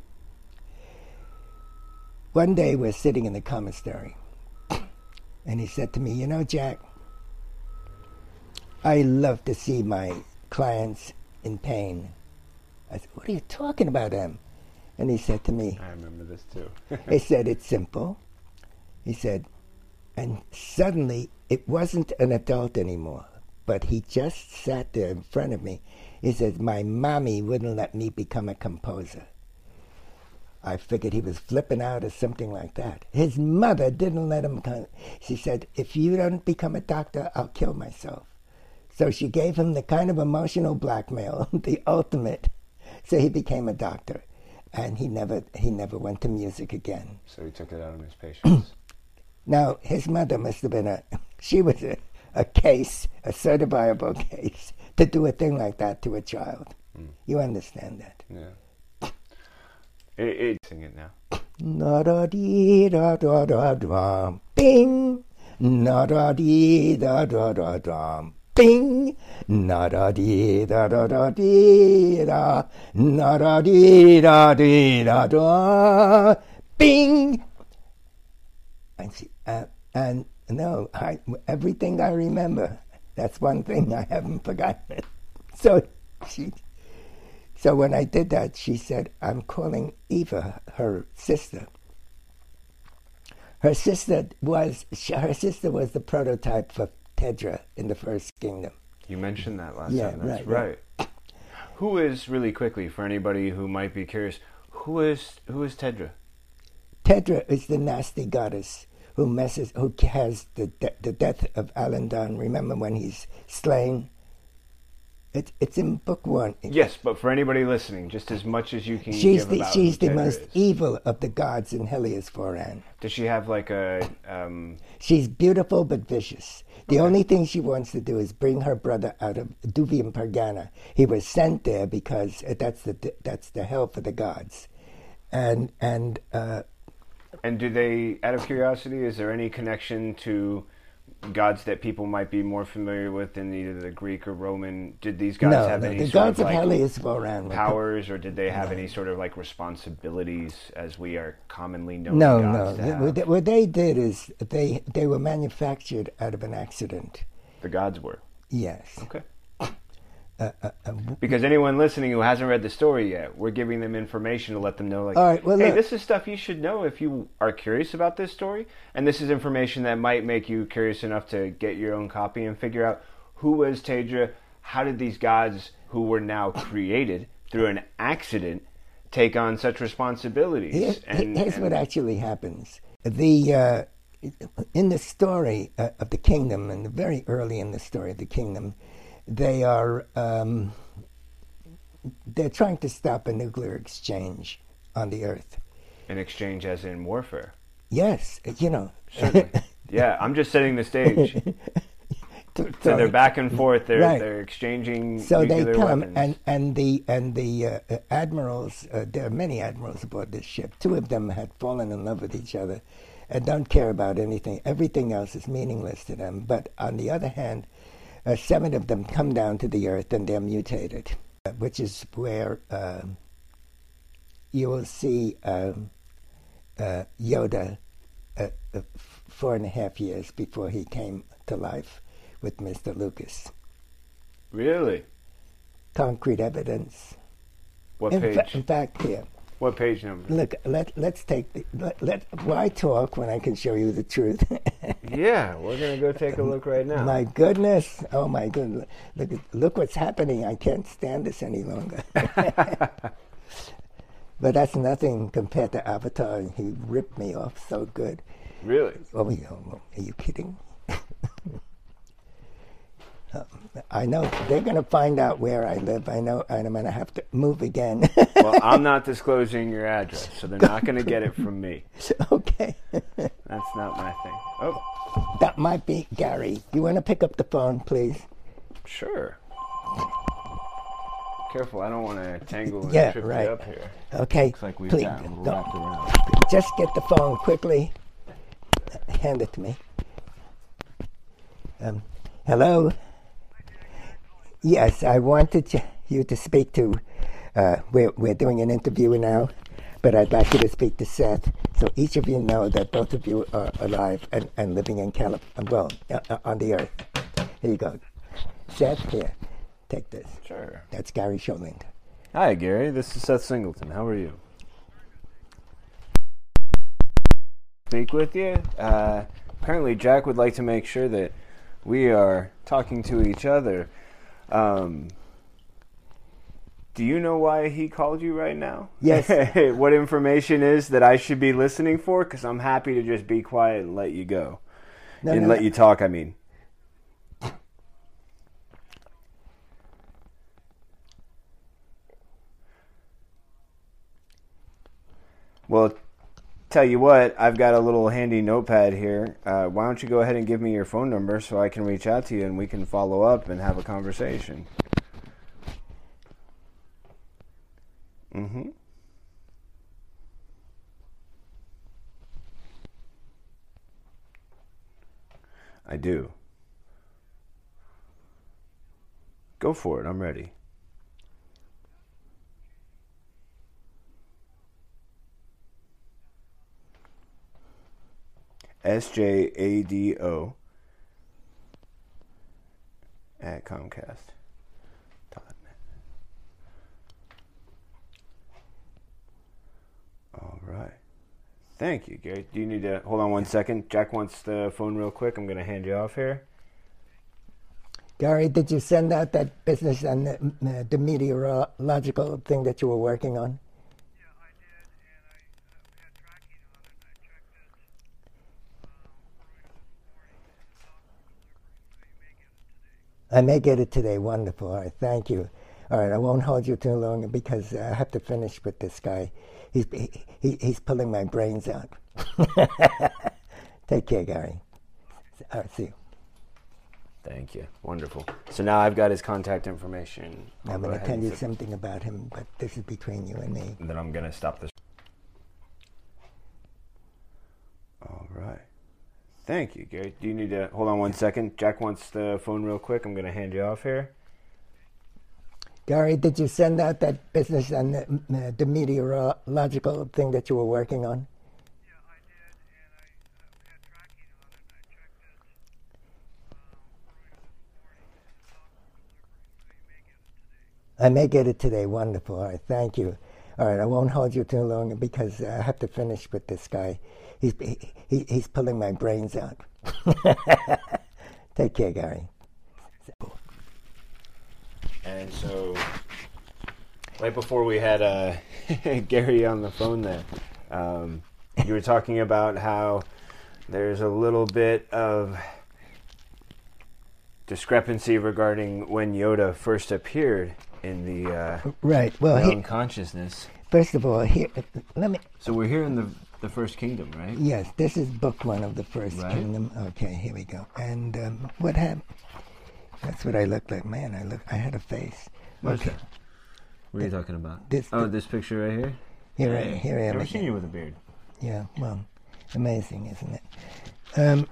One day we're sitting in the commissary, and he said to me, "You know, Jack, I love to see my clients in pain." I said, "What are you talking about, M?" And he said to me, I remember this too. He said, "It's simple." He said, and suddenly it wasn't an adult anymore, but he just sat there in front of me. He says, "My mommy wouldn't let me become a composer." I figured he was flipping out or something like that. His mother didn't let him come. She said, "If you don't become a doctor, I'll kill myself." So she gave him the kind of emotional blackmail, the ultimate. So he became a doctor, and he never he never went to music again. So he took it out on his patients. Now, his mother must have been a, she was a, a case, a certifiable case, to do a thing like that to a child. Mm. You understand that? Yeah. It, it, sing it now. Na da dee da da da da bing. Na da dee da da da da bing. Na da dee da da da dee da. Na da dee da dee da da bing. And she, uh, and no, I, everything I remember, that's one thing I haven't forgotten. So she, so when I did that, she said, "I'm calling Eva," her sister. Her sister was she, her sister was the prototype for Tedra in The First Kingdom. You mentioned that last yeah, time. That's right. right. Who is, really quickly, for anybody who might be curious, who is who is Tedra? Tedra is the nasty goddess who messes, who has the de- the death of Alandan. Remember when he's slain? It, it's in book one. Yes, but for anybody listening, just as much as you can she's give the, about She's the Tedra most is. evil of the gods in Helios Voran. Does she have like a... Um... She's beautiful but vicious. The okay. only thing she wants to do is bring her brother out of Duvian Pargano. He was sent there because that's the that's the hell for the gods. And... and uh, And do they, out of curiosity, is there any connection to gods that people might be more familiar with in either the Greek or Roman? Did these gods no, have no, any the sort gods of, of Helios Voran like powers, or did they have no. any sort of like responsibilities as we are commonly known no, gods no. to have? No, no. What they did is they they were manufactured out of an accident. The gods were? Yes. Okay. Uh, uh, uh, because anyone listening who hasn't read the story yet, we're giving them information to let them know, like, all right, well, hey, look, this is stuff you should know if you are curious about this story, and this is information that might make you curious enough to get your own copy and figure out who was Tedra, how did these gods who were now created through an accident take on such responsibilities? Here's, and, here's and what actually happens. The uh, in the story uh, of the kingdom, and very early in the story of the kingdom, They are, um, they're trying to stop a nuclear exchange on the Earth. An exchange as in warfare? Yes, you know. Certainly. Yeah, I'm just setting the stage. So they're back and forth, they're, right. they're exchanging so nuclear they come, weapons. And, and the, and the uh, admirals, uh, there are many admirals aboard this ship. Two of them had fallen in love with each other and don't care about anything. Everything else is meaningless to them. But on the other hand, Uh, seven of them come down to the Earth and they're mutated, uh, which is where uh, you will see uh, uh, Yoda uh, uh, four and a half years before he came to life with Mister Lucas. Really? Concrete evidence. What in page? Fa in fact, here. What page number? Look, let, let's take the... Let, let, why talk when I can show you the truth? Yeah, we're going to go take a look right now. My goodness. Oh, my goodness. Look, look what's happening. I can't stand this any longer. But that's nothing compared to Avatar. He ripped me off so good. Really? Oh, are you kidding? um, I know they're going to find out where I live. I know I'm going to have to move again. Well, I'm not disclosing your address, so they're not going to get it from me. Okay. That's not my thing. Oh. That might be Gary. You want to pick up the phone, please? Sure. Careful, I don't want to tangle and yeah, trip right. you up here. Okay. Looks like we've gotten wrapped around. Just get the phone quickly. Hand it to me. Um, hello? Yes, I wanted you to speak to... Uh, we're, we're doing an interview now, but I'd like you to speak to Seth. So each of you know that both of you are alive and, and living in California, well, uh, on the earth. Here you go. Seth, here. Take this. Sure. That's Gary Scholinda. Hi, Gary. This is Seth Singleton. How are you? Speak with you. Uh, apparently, Jack would like to make sure that we are talking to each other. Um, do you know why he called you right now? Yes. What information is that I should be listening for? Because I'm happy to just be quiet and let you go. No, and no, let no. you talk, I mean. Well, tell you what, I've got a little handy notepad here. Uh, why don't you go ahead and give me your phone number so I can reach out to you and we can follow up and have a conversation. Mm-hmm. I do. Go for it. I'm ready. S J A D O at Comcast. All right. Thank you, Gary. Do you need to hold on one second? Jack wants the phone real quick. I'm going to hand you off here. Gary, did you send out that business and the, uh, the meteorological thing that you were working on? I may get it today. Wonderful. All right, thank you. All right, I won't hold you too long because I have to finish with this guy. He's he, he's pulling my brains out. Take care, Gary. All right, see you. Thank you. Wonderful. So now I've got his contact information. I'll I'm going to tell you something about him, but this is between you and me. And then I'm going to stop this. All right. Thank you, Gary. Do you need to hold on one second? Jack wants the phone real quick. I'm going to hand you off here. Gary, did you send out that business and the, uh, the meteorological thing that you were working on? Yeah, I did, and I uh, had tracking on it, and I checked it. Um, I may get it today. Wonderful. All right, thank you. All right, I won't hold you too long because I have to finish with this guy. He's he, he's pulling my brains out. Take care, Gary. And so, right before we had uh, Gary on the phone there, um, you were talking about how there's a little bit of discrepancy regarding when Yoda first appeared in the uh, right. Well, he, consciousness. First of all, here let me. So we're here in the. The First Kingdom, right? Yes, this is book one of The First right. Kingdom. Okay, here we go. And um, what happened? That's what I looked like. Man, I look. I had a face. What's okay. that? What are you talking about? This, oh, this picture right here? Here, hey, I, here I am. I've never seen you with a beard. Yeah, well, amazing, isn't it? Um,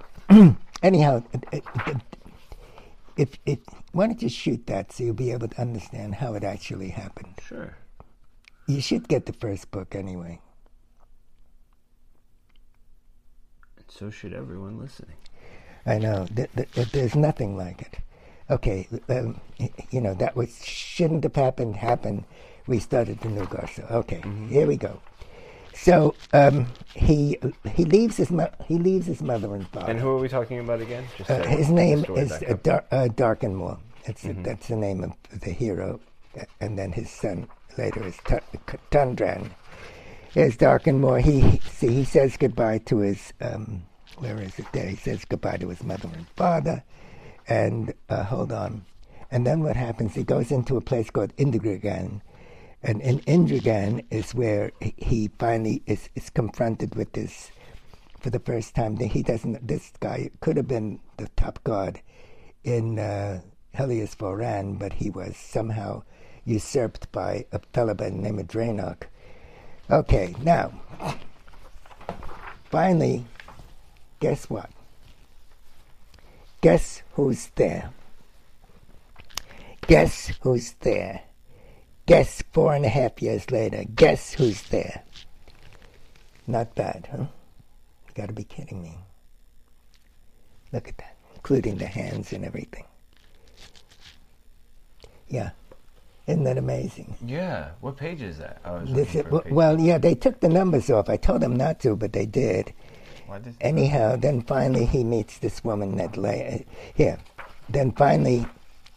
anyhow, it, it, it, it, why don't you shoot that so you'll be able to understand how it actually happened? Sure. You should get the first book anyway. So should everyone listening. I know. Th th th there's nothing like it. Okay, um, you know, that was, shouldn't have happened, happened. We started the new Garza. Okay, mm-hmm. Here we go. So um, he he leaves his mo he leaves his mother and father. And who are we talking about again? Just uh, his name is uh, Dar uh, Darkenmore. That's mm-hmm. the, that's the name of the hero, uh, and then his son later is Tundran. There's Darkenmore. He see he says goodbye to his um, where is it there? He says goodbye to his mother and father. And uh, hold on, and then what happens? He goes into a place called Indrigan, and in Indrigan is where he finally is, is confronted with this, for the first time. That he doesn't. This guy could have been the top guard in uh, Helios Voran, but he was somehow usurped by a fellow by the name of Draenok. Okay, now, finally, guess what? Guess who's there? Guess who's there? Guess four and a half years later. Guess who's there? Not bad, huh? You gotta be kidding me. Look at that, including the hands and everything. Yeah. Isn't that amazing? Yeah. What page is that? I was this is, for page well, yeah, they took the numbers off. I told them not to, but they did. Anyhow, then finally he meets this woman that lay here. Then finally,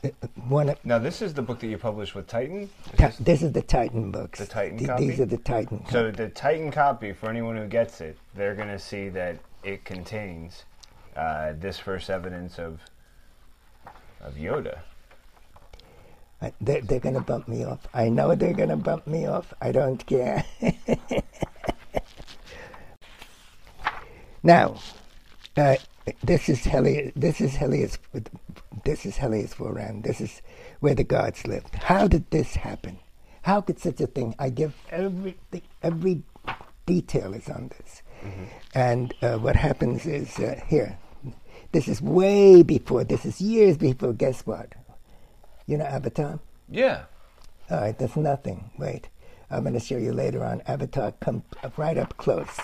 uh, one. Of now this is the book that you published with Titan. Is Ti this, this is the Titan books. The Titan Th copy. These are the Titan. Copy. So the Titan copy, for anyone who gets it, they're going to see that it contains uh, this first evidence of of Yoda. Uh, they're they're going to bump me off. I know they're going to bump me off. I don't care. Now, uh, this is Helios. This is Helios. This is Helios Voran. This is where the gods lived. How did this happen? How could such a thing? I give every every detail is on this. Mm-hmm. And uh, what happens is uh, here. This is way before. This is years before. Guess what? You know Avatar? Yeah. All right. That's nothing. Wait. I'm going to show you later on. Avatar come right up close.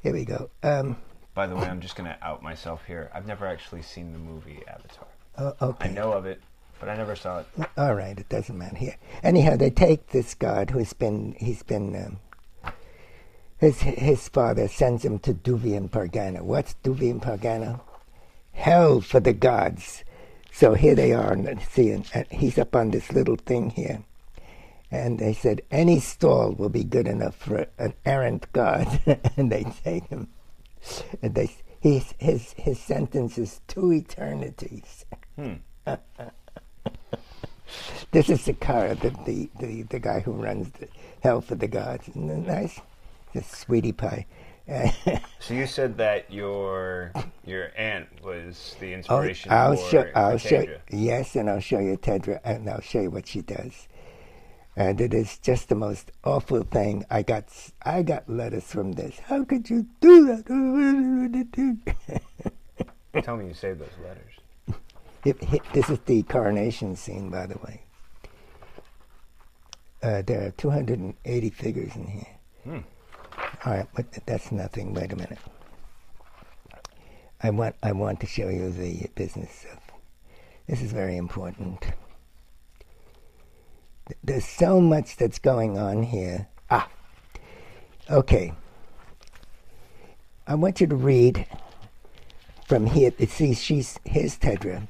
Here we go. Um, By the way, I'm just going to out myself here. I've never actually seen the movie Avatar. Oh, okay. I know of it, but I never saw it. All right, it doesn't matter here. Anyhow, they take this god who's been, he's been, um, his his father sends him to Duvian Pargano. What's Duvian Pargano? Hell for the gods. So here they are, and see, and, and he's up on this little thing here. And they said, any stall will be good enough for an errant god. And they take him. And they, his, his, his sentence is two eternities. Hmm. This is Sakara, the, the, the, the guy who runs the hell for the gods. Isn't that nice? This sweetie pie. So you said that your your aunt was the inspiration oh, I'll for show, I'll show, Yes, and I'll show you Tedra, and I'll show you what she does. And it is just the most awful thing. I got I got letters from this. How could you do that? Tell me you saved those letters. It, it, this is the coronation scene, by the way. Uh, there are two hundred eighty figures in here. Hmm. All right, but that's nothing. Wait a minute. I want I want to show you the business of. This is very important. There's so much that's going on here. Ah, okay. I want you to read from here. See, she's, here's Tedra.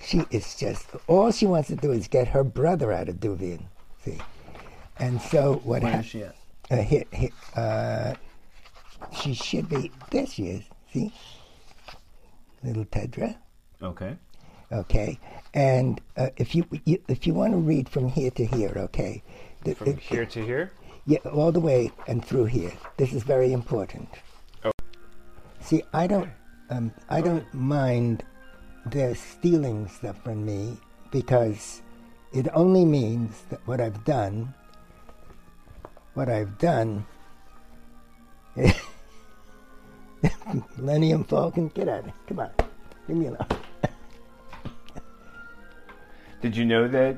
She is just, all she wants to do is get her brother out of Duvian. See? And so what happened? Where is she at? Uh, here, here, uh, she should be, there she is, see? Little Tedra. Okay. Okay, and uh, if you, you if you want to read from here to here, okay, the, from it, here it, to here, yeah, all the way and through here. This is very important. Oh, see, I don't, um, I okay. don't mind their stealing stuff from me because it only means that what I've done, what I've done. Millennium Falcon, get out of here! Come on, leave me alone. Did you know that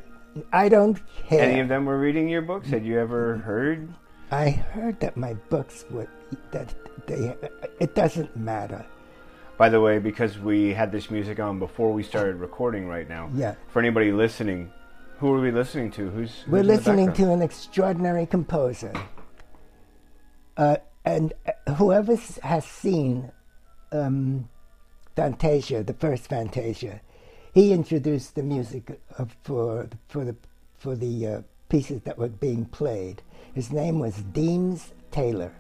I don't care. Any of them were reading your books? Had you ever heard? I heard that my books would, that they, it doesn't matter. by the way, because we had this music on before we started recording right now. Yeah. For anybody listening, who are we listening to? Who's, who's We're listening to an extraordinary composer. Uh, and uh, whoever has seen um, Fantasia, the first Fantasia, he introduced the music uh, for, for the, for the uh, pieces that were being played. His name was Deems Taylor.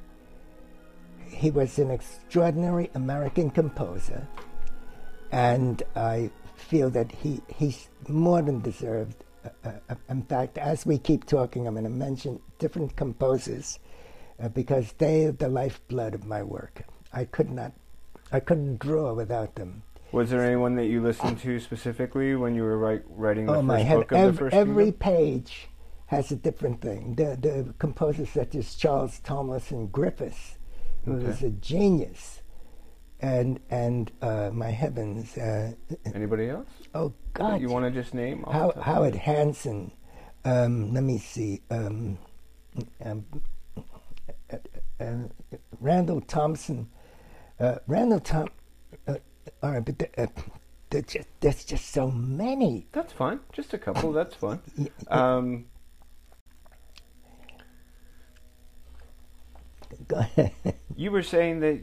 He was an extraordinary American composer, and I feel that he he's more than deserved. Uh, uh, in fact, as we keep talking, I'm going to mention different composers uh, because they are the lifeblood of my work. I could not, I couldn't draw without them. Was there anyone that you listened to specifically when you were write, writing the oh first my head. book of every, the first every kingdom? Page has a different thing. The, the composers such as Charles Thompson Griffiths, who okay. was a genius, and and uh, my heavens. Uh, Anybody else? Oh God! That you want to just name? How, Howard you. Hanson. Um, let me see. Um, um, uh, uh, Randall Thompson. Uh, Randall Thompson. Uh, All right, but the, uh, the just, there's just so many. That's fine. Just a couple. That's fine. Um, Go ahead. You were saying that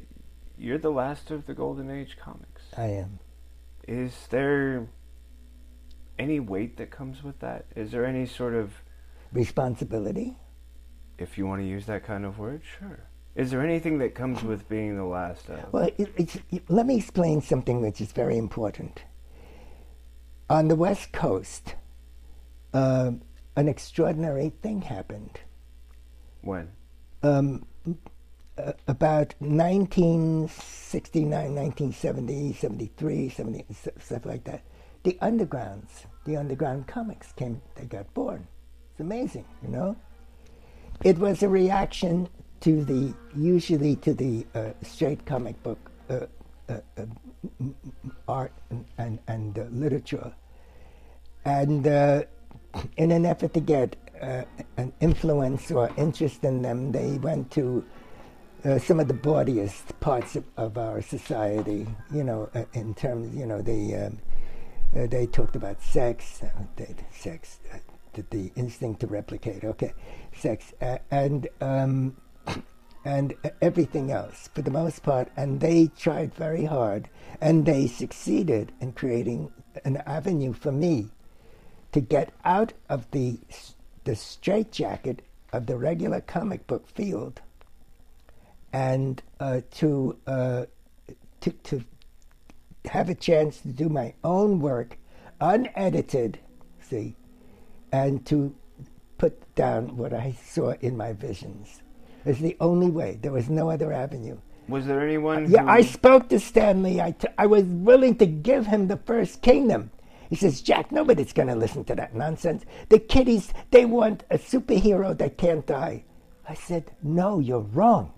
you're the last of the Golden Age comics. I am. Is there any weight that comes with that? Is there any sort of... responsibility? If you want to use that kind of word, sure. Is there anything that comes with being the last of? Well, it, it's, it, let me explain something which is very important. On the West Coast, uh, an extraordinary thing happened. When? Um, uh, about nineteen sixty-nine, nineteen seventy, seventy-three, seventy, stuff like that. The undergrounds, the underground comics came, they got born. It's amazing, you know? It was a reaction to the, usually to the uh, straight comic book uh, uh, uh, art and, and, and uh, literature. And uh, in an effort to get uh, an influence or interest in them, they went to uh, some of the bawdiest parts of, of our society, you know, uh, in terms, you know, they, um, uh, they talked about sex, uh, they, sex, uh, the, the instinct to replicate, okay, sex, uh, and, um, and everything else, for the most part, and they tried very hard, and they succeeded in creating an avenue for me to get out of the the straitjacket of the regular comic book field, and uh, to, uh, to to have a chance to do my own work, unedited, see, and to put down what I saw in my visions. It's the only way. There was no other avenue. Was there anyone? Uh, yeah, I spoke to Stan Lee. I, t- I was willing to give him the First Kingdom. He says, Jack, nobody's going to listen to that nonsense. The kiddies, they want a superhero that can't die. I said, no, you're wrong.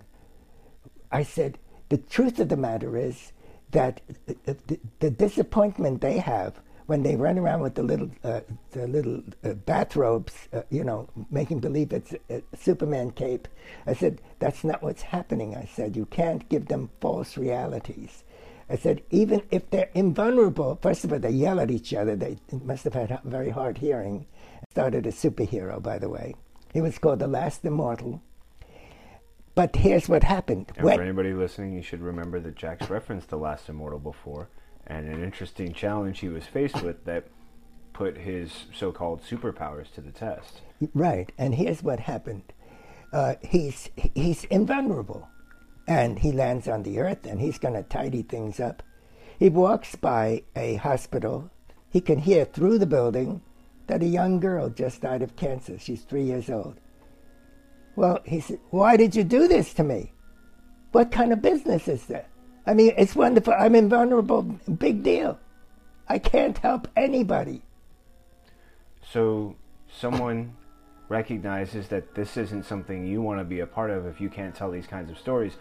I said, the truth of the matter is that the, the, the disappointment they have when they run around with the little uh, the little uh, bathrobes, uh, you know, making believe it's a Superman cape. I said, that's not what's happening. I said, you can't give them false realities. I said, even if they're invulnerable, first of all, they yell at each other. They must have had very hard hearing. Started a superhero, by the way. He was called The Last Immortal. But here's what happened. And when, for anybody listening, you should remember that Jack's referenced The Last Immortal before, and an interesting challenge he was faced with that put his so-called superpowers to the test. Right, and here's what happened. Uh, he's he's invulnerable, and he lands on the earth, and he's going to tidy things up. He walks by a hospital. He can hear through the building that a young girl just died of cancer. She's three years old. Well, he said, why did you do this to me? What kind of business is that? I mean, it's wonderful. I'm invulnerable. Big deal. I can't help anybody. So someone recognizes that this isn't something you want to be a part of if you can't tell these kinds of stories,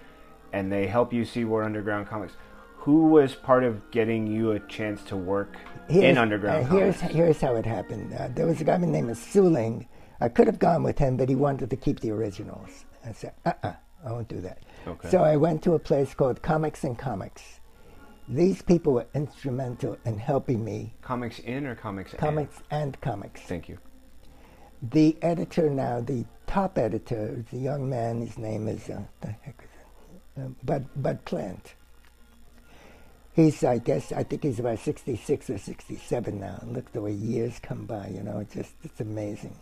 and they help you see where underground comics. Who was part of getting you a chance to work here's, in underground uh, here's, comics? Here's how it happened. Uh, there was a guy named Suling. I could have gone with him, but he wanted to keep the originals. I said, uh-uh. I won't do that. Okay. So I went to a place called Comics and Comics. These people were instrumental in helping me. Comics in or Comics and? Comics and Comics. Thank you. The editor now, the top editor, is a young man. His name is, uh, the heck is it? Uh, Bud, Bud Plant. He's, I guess, I think he's about sixty-six or sixty-seven now. Look the way years come by, you know, it's just, it's amazing.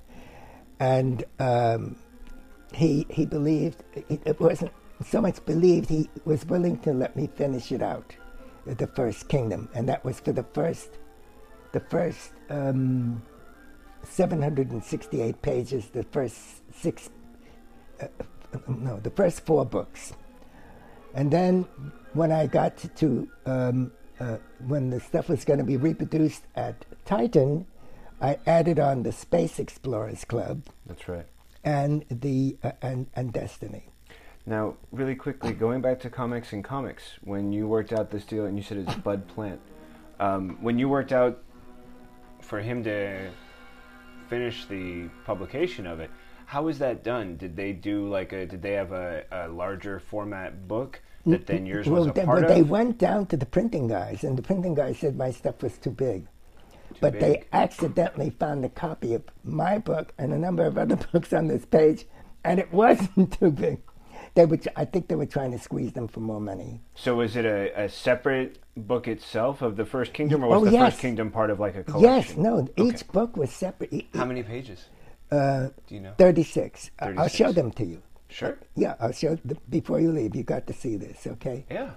And um, he he believed, it, it wasn't so much believed, he was willing to let me finish it out, The First Kingdom. And that was for the first, the first um, seven hundred sixty-eight pages, the first six, uh, no, the first four books. And then when I got to, um, uh, when the stuff was going to be reproduced at Titan, I added on the Space Explorers Club. That's right. And the uh, and and Destiny. Now, really quickly, going back to Comics and Comics, when you worked out this deal, and you said it's Bud Plant, um, when you worked out for him to finish the publication of it, how was that done? Did they do like a? Did they have a, a larger format book? That then yours well, was a they, part well, of? They went down to the printing guys, and the printing guy said my stuff was too big. Too but big. They accidentally found a copy of my book and a number of other books on this page, and it wasn't too big. They were, I think they were trying to squeeze them for more money. So is it a, a separate book itself of The First Kingdom, or was oh, the yes. First Kingdom part of like a collection? Yes, no, okay. Each book was separate. E- How many pages? Uh, Do you know? thirty-six. thirty-six. I'll show them to you. Sure. Yeah, I'll show the, before you leave. You got to see this, okay? Yeah.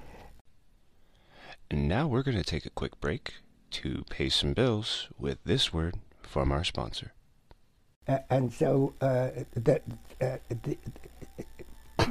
And now we're going to take a quick break to pay some bills with this word from our sponsor. Uh, and so uh, that uh, the, uh,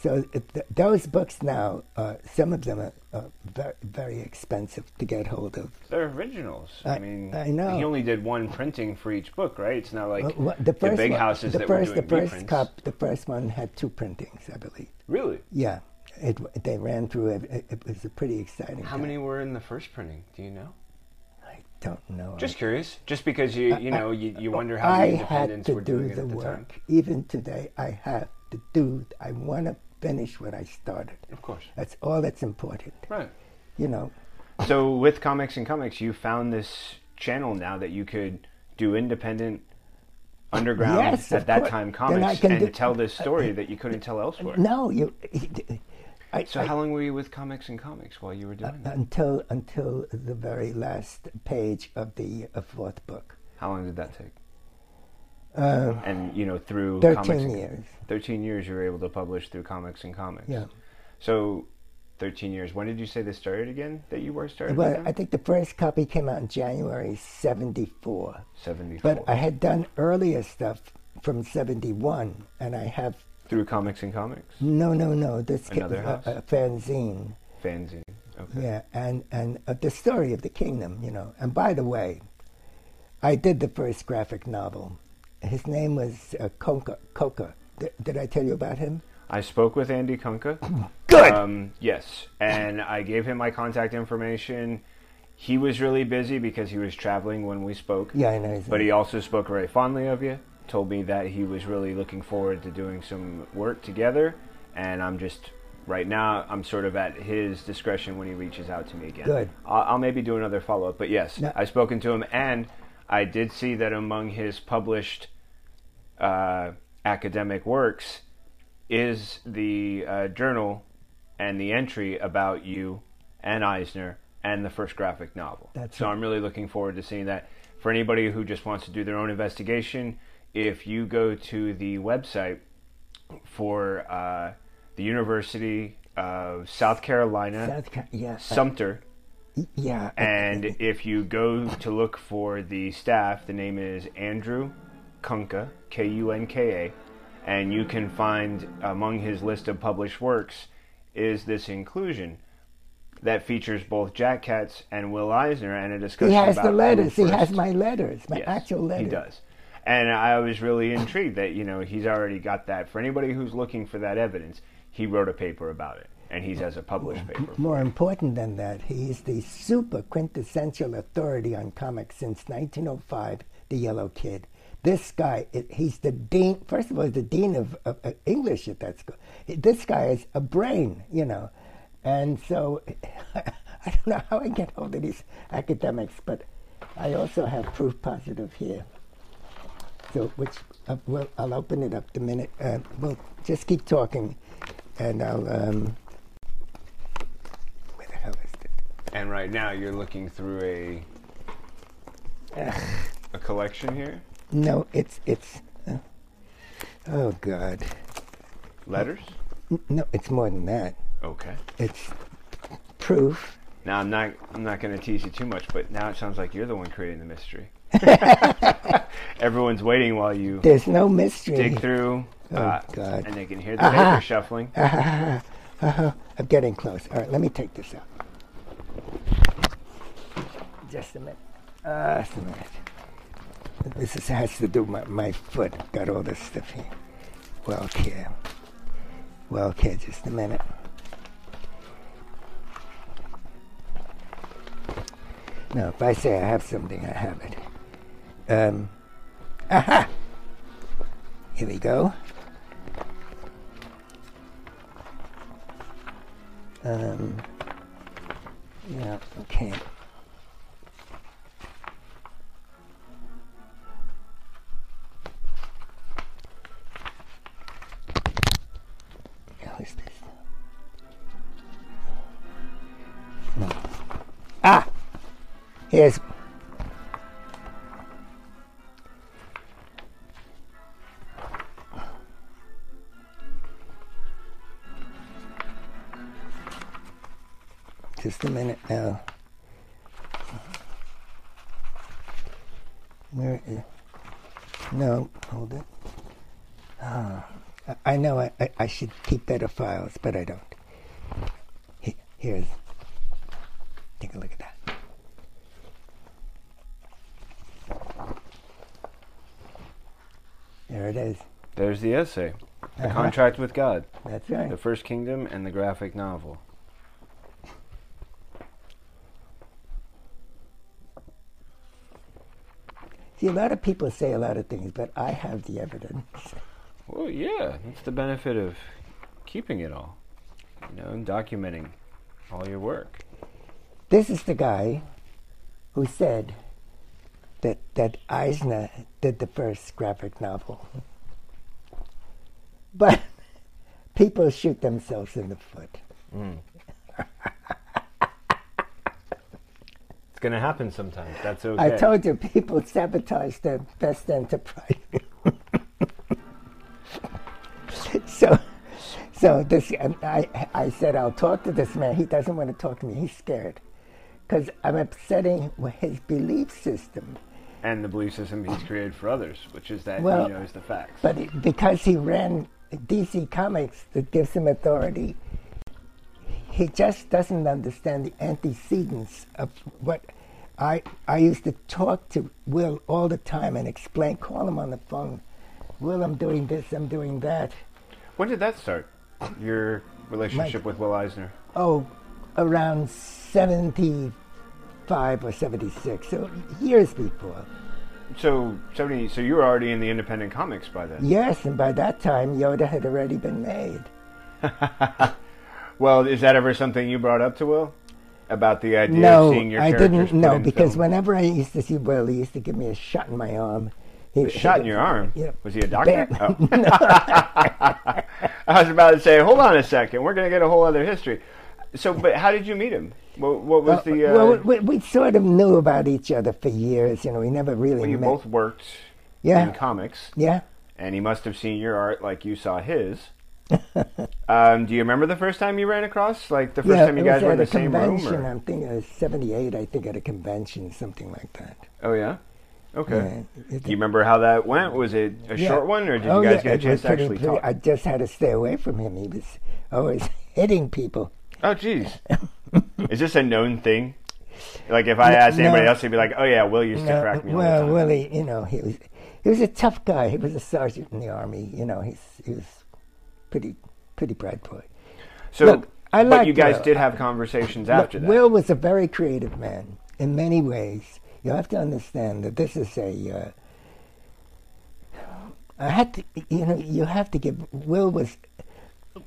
so th- those books now, uh, some of them are, are very, very expensive to get hold of. They're originals. I, I mean, I know. He only did one printing for each book, right? It's not like well, well, the, the big one, houses the that first, were doing the reprints. First cup, the first one had two printings, I believe. Really? Yeah. It, they ran through it. It, it was a pretty exciting How time. Many were in the first printing? Do you know? I don't know. Just I, curious. Just because you you know, I, you, you wonder how I the independents were doing do it at the, the time. Even today, I have to do, I want to finish what I started. Of course. That's all that's important. Right. You know. So with Comics and Comics, you found this channel now that you could do independent, underground, yes, at that course. Time comics, and do, tell this story uh, that you couldn't tell elsewhere. No. you. I, so I, how long were you with Comics and Comics while you were doing uh, that? Until, until the very last page of the uh, fourth book. How long did that take? Uh, and, you know, through thirteen years. thirteen years you were able to publish through Comics and Comics. Yeah. So, thirteen years. When did you say this started again, that you were started Well, again? I think the first copy came out in January seventy-four. seventy-four. But I had done earlier stuff from seventy-one, and I have... Through Comics and Comics? No, no, no. This Another came, house? Uh, a fanzine. Fanzine, okay. Yeah, and, and uh, the story of the kingdom, you know. And by the way, I did the first graphic novel. His name was uh, Konka. Konka. D- did I tell you about him? I spoke with Andy Konka. Good! Um, yes. And I gave him my contact information. He was really busy because he was traveling when we spoke. Yeah, I know. He's but he also spoke very fondly of you, told me that he was really looking forward to doing some work together. And I'm just, right now, I'm sort of at his discretion when he reaches out to me again. Good. I'll, I'll maybe do another follow-up. But yes, no. I've spoken to him, and I did see that among his published uh, academic works is the uh, journal and the entry about you and Eisner and the first graphic novel. That's so right. I'm really looking forward to seeing that. For anybody who just wants to do their own investigation, if you go to the website for uh, the University of South Carolina, South Car- yeah, Sumter, yeah. And I, I, if you go to look for the staff, the name is Andrew Kunka, K U N K A, and you can find among his list of published works is this inclusion that features both Jack Katz and Will Eisner and a discussion about... He has about the letters. He has my letters, my yes, actual letters. He does. And I was really intrigued that, you know, he's already got that. For anybody who's looking for that evidence, he wrote a paper about it. And he has a published paper. More important than that, he is the super quintessential authority on comics since nineteen oh five, the Yellow Kid. This guy, he's the dean, first of all, he's the dean of, of, of English at that school. This guy is a brain, you know. And so I don't know how I get hold of these academics, but I also have proof positive here. So which uh, we'll, I'll open it up the minute. Uh, we'll just keep talking, and I'll. Um, where the hell is it? And right now you're looking through a. Uh, a collection here. No, it's it's. Uh, oh God. Letters? No, it's more than that. Okay. It's proof. Now I'm not I'm not going to tease you too much, but now it sounds like you're the one creating the mystery. Everyone's waiting while you. There's no mystery. Dig through. Oh uh, God! And they can hear the Aha. paper shuffling. Aha. Aha. I'm getting close. All right, let me take this out. Just a minute. Uh, just a minute. This is, has to do my my foot. Got all this stuff here. Well, here. Well, okay, just a minute. No, if I say I have something, I have it. Um, aha! Here we go. Um, yeah, okay. Here's just a minute now. Where is? No, hold it. Oh, I, I know I, I, I should keep better files, but I don't. He, here's. Take a look at that. There it is. There's the essay, The uh-huh. Contract with God. That's right. The First Kingdom and the graphic novel. See, a lot of people say a lot of things, but I have the evidence. Well, yeah, that's the benefit of keeping it all, you know, and documenting all your work. This is the guy who said that that Eisner did the first graphic novel. But people shoot themselves in the foot. Mm. It's going to happen sometimes. That's okay. I told you, people sabotage their best enterprise. so so this I, I said, I'll talk to this man. He doesn't want to talk to me. He's scared. Because I'm upsetting his belief system. And the belief system he's created for others, which is that well, he knows the facts. But it, because he ran D C Comics, that gives him authority, he just doesn't understand the antecedents of what... I I used to talk to Will all the time and explain, call him on the phone. Will, I'm doing this, I'm doing that. When did that start, your relationship My, with Will Eisner? Oh, around seventy-five or seventy-six, so years before. So seventy. So you were already in the independent comics by then. Yes, and by that time Yoda had already been made. Well, is that ever something you brought up to Will about the idea no, of seeing your I characters? No, I didn't. No, because film? Whenever I used to see Will, he used to give me a shot in my arm. He, a shot he, in your arm? You know, was he a doctor? Oh. I was about to say, hold on a second. We're going to get a whole other history. So, but how did you meet him? What, what was well, the... Uh, well, we, we sort of knew about each other for years. You know, we never really well, you met. You both worked yeah. in comics. Yeah. And he must have seen your art like you saw his. um, do you remember the first time you ran across? Like, the first yeah, time you guys were in the same room? Or? I'm thinking it was seventy-eight, I think, at a convention, something like that. Oh, yeah? Okay. Yeah, it, do you remember how that went? Was it a yeah. short one, or did oh, you guys yeah, get a chance to actually pretty, talk? I just had to stay away from him. He was always hitting people. Oh, geez. Is this a known thing? Like, if I asked no, anybody else, they'd be like, oh, yeah, Will used no, to crack me all well, the time. Well, Willie, you know, he was he was a tough guy. He was a sergeant in the Army. You know, he's, he was pretty pretty proud boy. So, look, I but you guys Will. Did have conversations look, after that. Will was a very creative man in many ways. You have to understand that this is a... Uh, I had to, you know, you have to give... Will was...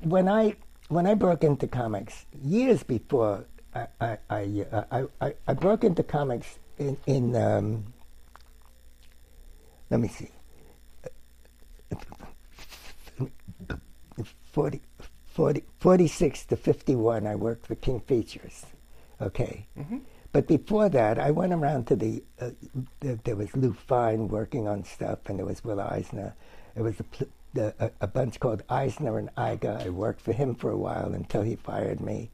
When I... when I broke into comics years before, I I I, I, I, I broke into comics in in um, let me see, forty, forty, forty-six to fifty-one. I worked for King Features, okay. Mm-hmm. But before that, I went around to the, uh, the, there was Lou Fine working on stuff, and there was Will Eisner. There was a, pl the, a, a bunch called Eisner and Iga. I worked for him for a while until he fired me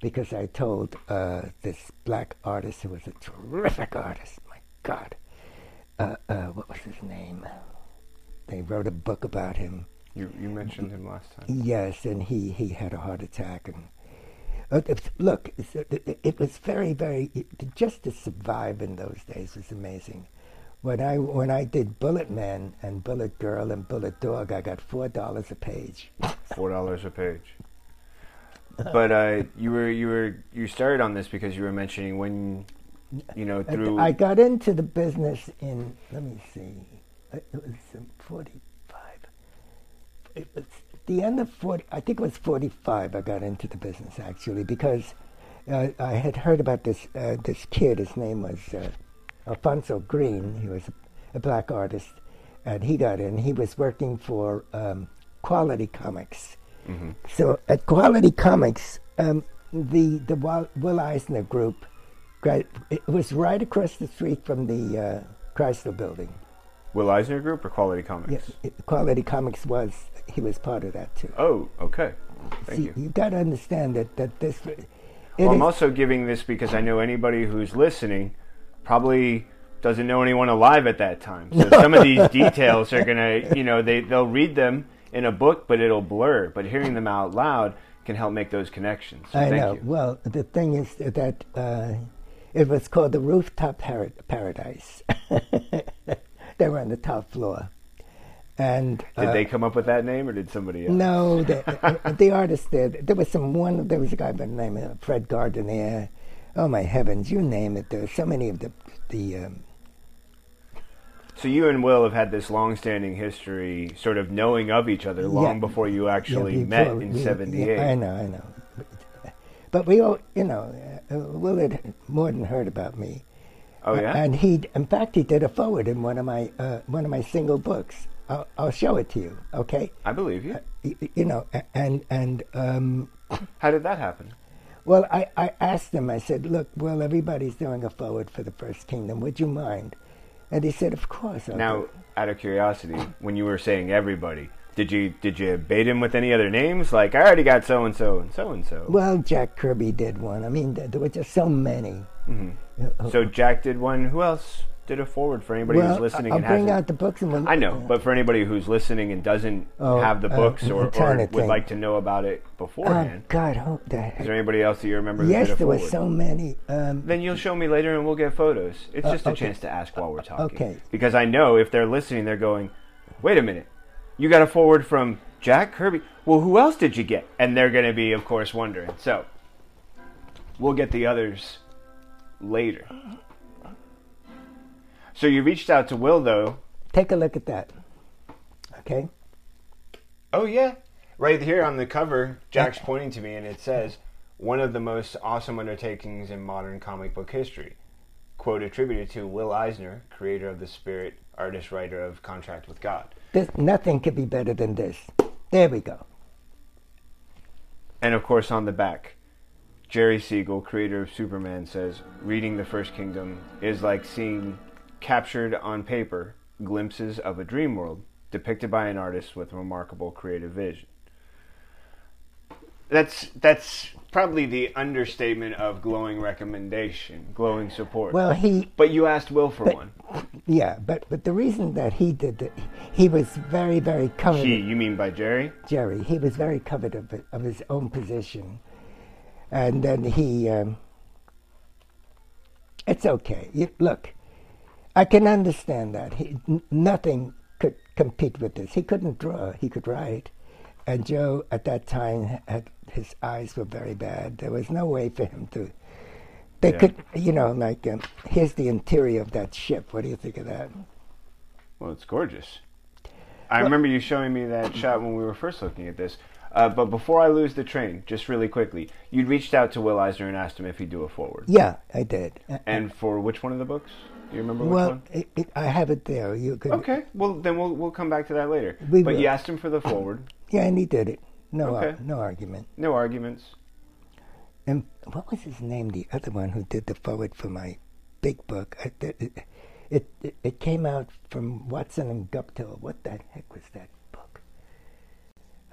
because I told uh, this black artist who was a terrific artist, my God, uh, uh, what was his name? They wrote a book about him. You, you mentioned him last time. Yes, and he, he had a heart attack. And Uh, look, it was very, very, it, just to survive in those days was amazing. When I when I did Bullet Man and Bullet Girl and Bullet Dog, I got four dollars a page. Four dollars a page. But uh, you were you were you started on this because you were mentioning when, you know, through. I got into the business in, let me see, it was in forty-five. It was. The end of forty, I think it was forty-five. I got into the business actually because uh, I had heard about this uh, this kid. His name was uh, Alfonso Green. He was a, a black artist, and he got in. He was working for um, Quality Comics. Mm-hmm. So at Quality Comics, um, the the Will Eisner group, it was right across the street from the uh, Chrysler Building. Will Eisner Group or Quality Comics? Yes, yeah, Quality Comics was, he was part of that too. Oh, okay. Thank See, you. You've got to understand that, that this... Well, I'm also giving this because I know anybody who's listening probably doesn't know anyone alive at that time. So no. Some of these details are going to, you know, they, they'll read them in a book, but it'll blur. But hearing them out loud can help make those connections. So I thank know. You. Well, the thing is that uh, it was called the Rooftop Par Paradise. They were on the top floor, and uh, did they come up with that name, or did somebody else? No, the, uh, the artist there. There was some one. There was a guy by the name of Fred Gardiner. Oh my heavens, you name it. There were so many of the the. Um, so you and Will have had this long-standing history, sort of knowing of each other long yeah, before you actually yeah, before met in seventy-eight. Yeah, I know, I know, but we all, you know, uh, Will had more than heard about me. Oh, yeah? And he, in fact, he did a forward in one of my uh, one of my single books. I'll, I'll show it to you, okay? I believe you. Uh, you, you know, and and um, how did that happen? Well, I, I asked him. I said, "Look, well, everybody's doing a forward for the First Kingdom. Would you mind?" And he said, "Of course." I'll now, do. Out of curiosity, when you were saying everybody, did you did you bait him with any other names? Like, I already got so and so and so and so. Well, Jack Kirby did one. I mean, there, there were just so many. Mm-hmm. So Jack did one. Who else did a forward for anybody well, who's listening? I'll and bring hasn't, out the books. And we'll, I know, uh, but for anybody who's listening and doesn't oh, have the books uh, or, or would think. like to know about it beforehand. Oh, God, who the heck? Is there anybody else that you remember? Yes, that did a there forward? were so many. Um, then you'll show me later, and we'll get photos. It's uh, just a okay. chance to ask while we're talking. Okay. Because I know if they're listening, they're going, "Wait a minute, you got a forward from Jack Kirby? Well, who else did you get?" And they're going to be, of course, wondering. So we'll get the others later. So you reached out to Will, though. Take a look at that. Okay. Oh yeah, right here on the cover, Jack's pointing to me, and it says, "One of the most awesome undertakings in modern comic book history." Quote attributed to Will Eisner, creator of the Spirit, artist, writer of Contract with God. There's nothing could be better than this. There we go. And of course, on the back, Jerry Siegel, creator of Superman, says, "Reading The First Kingdom is like seeing, captured on paper, glimpses of a dream world depicted by an artist with remarkable creative vision." That's that's probably the understatement of glowing recommendation, glowing support. Well, he... But you asked Will for but, one. Yeah, but, but the reason that he did that, he was very, very coveted. He, you mean by Jerry? Jerry. He was very coveted of, of his own position. And then he, um, it's okay. You, look, I can understand that. He, n nothing could compete with this. He couldn't draw, he could write. And Joe, at that time, had, his eyes were very bad. There was no way for him to, they yeah. could, you know, like, um, here's the interior of that ship. What do you think of that? Well, it's gorgeous. I well, remember you showing me that shot when we were first looking at this. Uh, but before I lose the train, just really quickly, you reached out to Will Eisner and asked him if he'd do a foreword. Yeah, I did. And for which one of the books? Do you remember well, which one? Well, it, it, I have it there. You could. Okay. Well, then we'll we'll come back to that later. We but will. You asked him for the foreword. Yeah, and he did it. No, okay. uh, no argument. No arguments. And what was his name? The other one who did the foreword for my big book. I, it, it, it it came out from Watson and Guptill. What the heck was that book?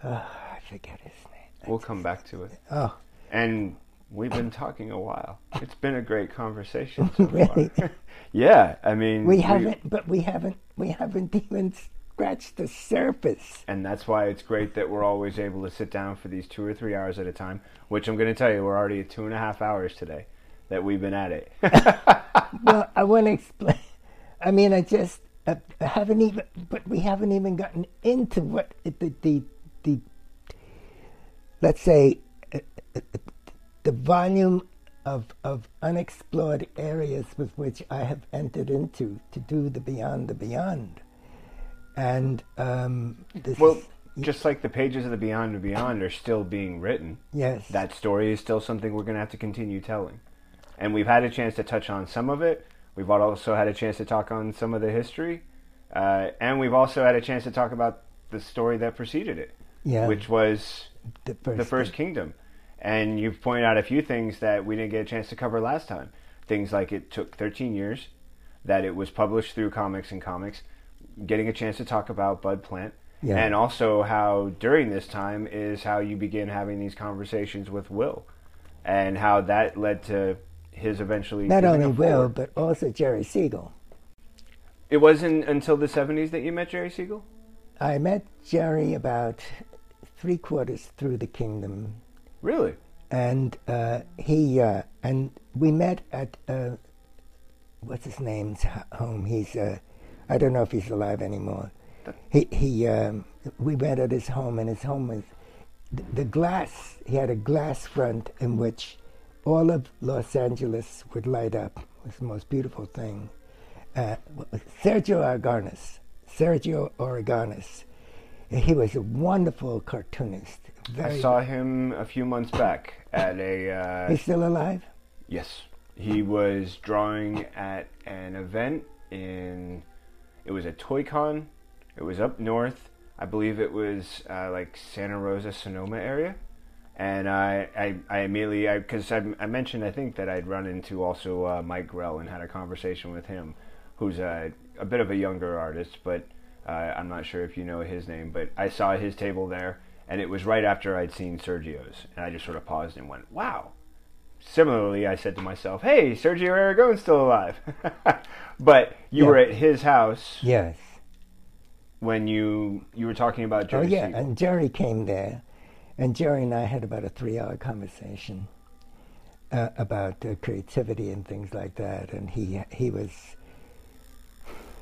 Uh, I forget his name. I we'll come back to it. Oh, and we've been talking a while. It's been a great conversation so really? far. Yeah, I mean we haven't, we, but we haven't, we haven't even scratched the surface. And that's why it's great that we're always able to sit down for these two or three hours at a time. Which I'm going to tell you, we're already at two and a half hours today that we've been at it. Well, I want to explain. I mean, I just I haven't even, but we haven't even gotten into what the the, the let's say uh, the volume of of unexplored areas with which I have entered into to do the Beyond the Beyond. And um, this well, is, just like the pages of the Beyond the Beyond are still being written. Yes, that story is still something we're going to have to continue telling. And we've had a chance to touch on some of it. We've also had a chance to talk on some of the history, uh, and we've also had a chance to talk about the story that preceded it, yeah, which was the first, the first Kingdom. And you've pointed out a few things that we didn't get a chance to cover last time. Things like it took thirteen years, that it was published through Comics and Comics, getting a chance to talk about Bud Plant, yeah, and also how during this time is how you begin having these conversations with Will, and how that led to his eventually... Not only Will, but also Jerry Siegel. It wasn't until the seventies that you met Jerry Siegel? I met Jerry about three quarters through the Kingdom. Really? And uh, he uh, and we met at uh, what's his name's home. He's uh, I don't know if he's alive anymore. He he um, we met at his home, and his home was th the glass. He had a glass front in which all of Los Angeles would light up. It was the most beautiful thing. Uh, Sergio Aragonés. Sergio Aragonés. He was a wonderful cartoonist. Very I saw him a few months back at a... Uh, He's still alive? Yes. He was drawing at an event in... It was a toy con. It was up north. I believe it was uh, like Santa Rosa, Sonoma area. And I, I, I immediately... Because I, I, I mentioned, I think, that I'd run into also uh, Mike Grell and had a conversation with him, who's a, a bit of a younger artist, but... Uh, I'm not sure if you know his name, but I saw his table there, and it was right after I'd seen Sergio's, and I just sort of paused and went, wow. Similarly, I said to myself, hey, Sergio Aragon's still alive. But you yeah. were at his house. Yes. When you you were talking about Jerry. Oh, yeah, Siegel. And Jerry came there, and Jerry and I had about a three-hour conversation uh, about uh, creativity and things like that, and he he was...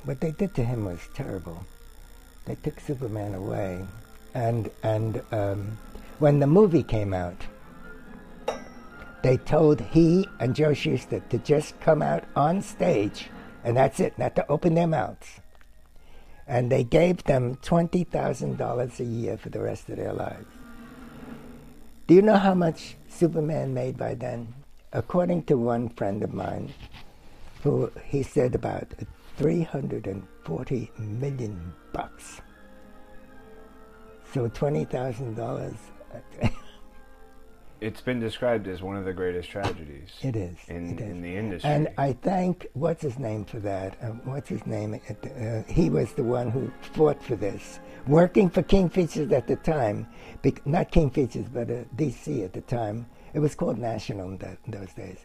What they did to him was terrible. They took Superman away, and and um, when the movie came out, they told he and Joe Shuster to just come out on stage, and that's it, not to open their mouths. And they gave them twenty thousand dollars a year for the rest of their lives. Do you know how much Superman made by then? According to one friend of mine, who he said about three hundred forty million bucks. So twenty thousand dollars. It's been described as one of the greatest tragedies. It is. In, it is. in the industry. And I thank, what's his name for that? Uh, what's his name? Uh, he was the one who fought for this. Working for King Features at the time, bec not King Features, but uh, D C at the time. It was called National in, that, in those days.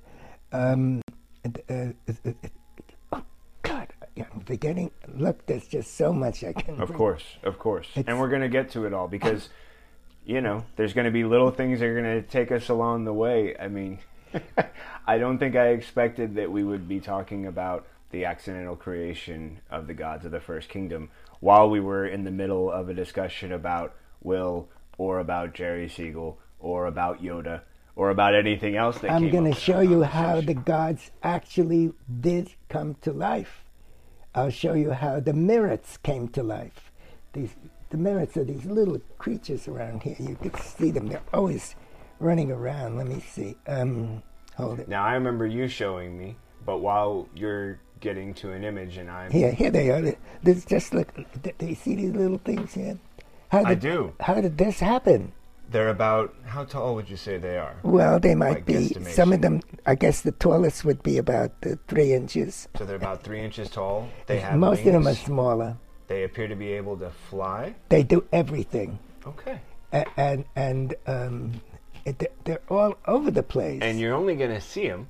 Um, uh, uh, God, I'm forgetting. Look, there's just so much I can. Of course, of course. It's and we're going to get to it all because, you know, there's going to be little things that are going to take us along the way. I mean, I don't think I expected that we would be talking about the accidental creation of the gods of the First Kingdom while we were in the middle of a discussion about Will or about Jerry Siegel or about Yoda or about anything else that I'm going to show you how the gods actually did come to life. I'll show you how the mirrors came to life. These the merits of these little creatures around here. You could see them. They're always running around. Let me see. Um, hold it. Now, I remember you showing me, but while you're getting to an image and I'm... Here, here they are. This just look. Do you see these little things here? How did, I do. How did this happen? They're about... How tall would you say they are? Well, they might like be... Some of them, I guess the tallest would be about uh, three inches. So they're about three inches tall. They have Most wings. Of them are smaller. They appear to be able to fly? They do everything. Okay. And and, and um, it, they're all over the place. And you're only going to see them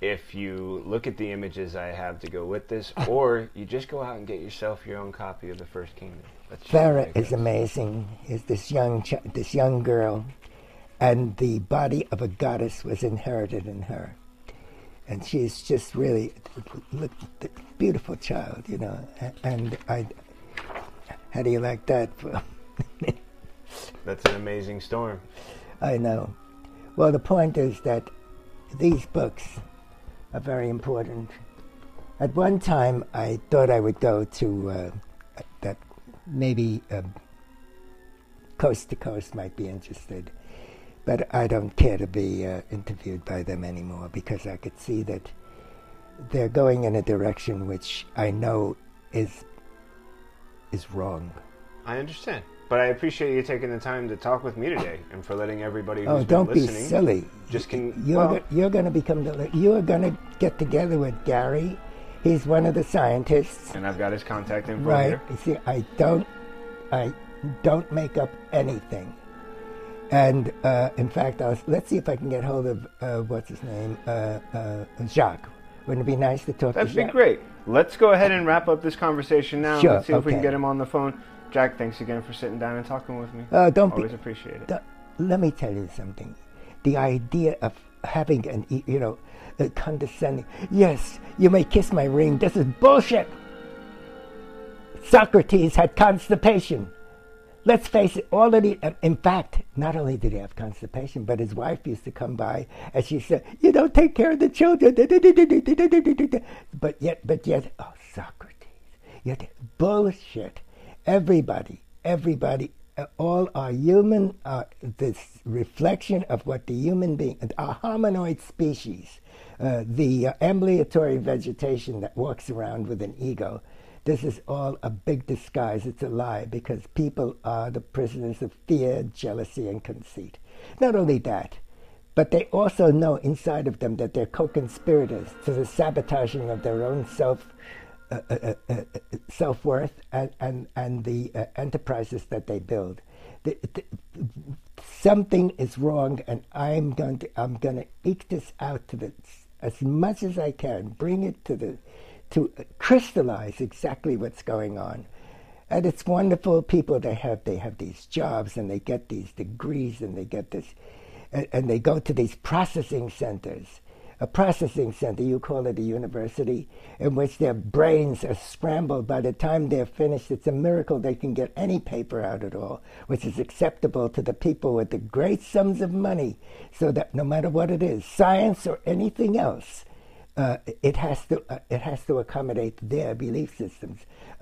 if you look at the images I have to go with this, or you just go out and get yourself your own copy of The First Kingdom. Farrah is amazing. Is this young ch- this young girl, and the body of a goddess was inherited in her, and she's just really look, beautiful child, you know. And I, how do you like that? That's an amazing storm. I know. Well, the point is that these books are very important. At one time, I thought I would go to uh, that. Maybe um, Coast to Coast might be interested, but I don't care to be uh, interviewed by them anymore, because I could see that they're going in a direction which I know is is wrong. I understand, but I appreciate you taking the time to talk with me today, and for letting everybody who's oh, been listening. Oh, don't be silly. Just can you're well, go, you're going to become the you're going to get together with Gary. He's one of the scientists. And I've got his contact info right. here. You see, I don't, I don't make up anything. And, uh, in fact, I'll, let's see if I can get hold of, uh, what's his name, uh, uh, Jacques. Wouldn't it be nice to talk That'd to Jacques? That'd be great. Let's go ahead and wrap up this conversation now. Sure, let's see if okay. we can get him on the phone. Jack, thanks again for sitting down and talking with me. Uh, don't Always be, appreciate it. Don't, let me tell you something. The idea of having an, you know, Uh, condescending. Yes, you may kiss my ring. This is bullshit. Socrates had constipation. Let's face it, all of the, uh, in fact, not only did he have constipation, but his wife used to come by and she said, you don't take care of the children. But yet, but yet, oh, Socrates. Yet, bullshit. Everybody, everybody, uh, all our human, uh, this reflection of what the human being, our hominoid species, Uh, the uh, ambulatory vegetation that walks around with an ego. This is all a big disguise. It's a lie, because people are the prisoners of fear, jealousy, and conceit. Not only that, but they also know inside of them that they're co-conspirators to the sabotaging of their own self, uh, uh, uh, uh, self-worth and, and, and the uh, enterprises that they build. The, the, something is wrong, and I'm going to I'm going to eke this out to the... as much as I can, bring it to the, to crystallize exactly what's going on. And it's wonderful people they have. They have these jobs, and they get these degrees, and they get this, and, and they go to these processing centers. A processing center, you call it a university, in which their brains are scrambled. By the time they're finished, it's a miracle they can get any paper out at all, which is acceptable to the people with the great sums of money, so that no matter what it is, science or anything else, uh, it has to uh, it has to accommodate their belief systems.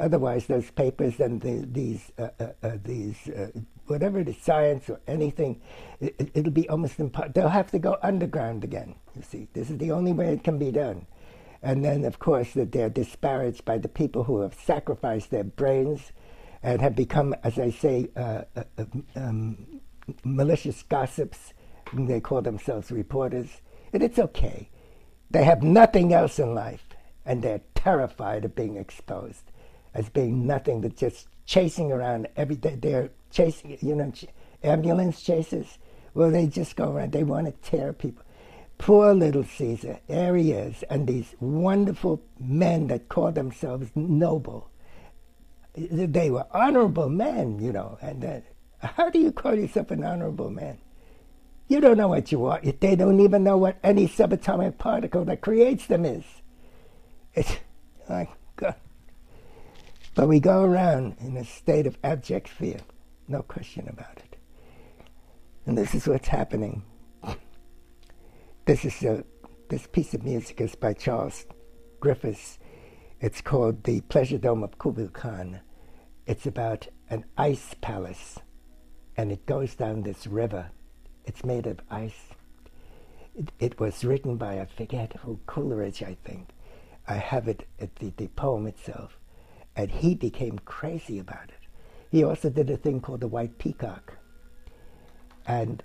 Otherwise, those papers and the, these uh, uh, uh, these uh, whatever it is, science or anything, it, it'll be almost impossible. They'll have to go underground again. You see, this is the only way it can be done. And then, of course, that they're disparaged by the people who have sacrificed their brains and have become, as I say, uh, uh, um, malicious gossips. They call themselves reporters. And it's okay. They have nothing else in life, and they're terrified of being exposed as being nothing but just chasing around every day. They're chasing, you know, ch- ambulance chasers. Well, they just go around. They want to tear people. Poor little Caesar, there he is, and these wonderful men that call themselves noble. They were honorable men, you know, and uh, how do you call yourself an honorable man? You don't know what you are. They don't even know what any subatomic particle that creates them is. It's like, God. But we go around in a state of abject fear, no question about it. And this is what's happening. This is a, this piece of music is by Charles Griffiths. It's called The Pleasure Dome of Kublai Khan. It's about an ice palace, and it goes down this river. It's made of ice. It, it was written by, I forget who, Coleridge, I think. I have it at the, the poem itself. And he became crazy about it. He also did a thing called The White Peacock. And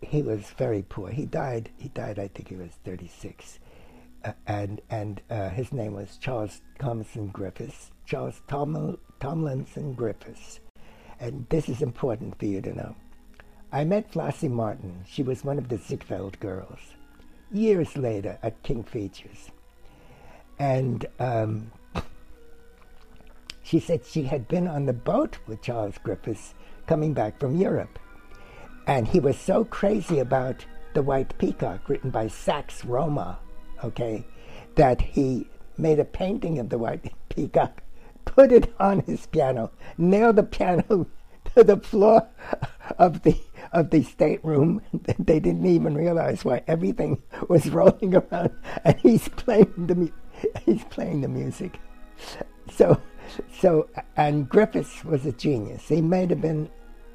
he was very poor. He died, he died, I think he was thirty-six. Uh, and and uh, his name was Charles Tomlinson Griffiths, Charles Tom, Tomlinson Griffiths. And this is important for you to know. I met Flossie Martin. She was one of the Ziegfeld girls. Years later at King Features. And um, she said she had been on the boat with Charles Griffiths coming back from Europe. And he was so crazy about The White Peacock, written by Sax Roma, okay, that he made a painting of The White Peacock, put it on his piano, nailed the piano to the floor of the of the stateroom. They didn't even realize why everything was rolling around, and he's playing the mu he's playing the music. So, so and Griffiths was a genius. He may have been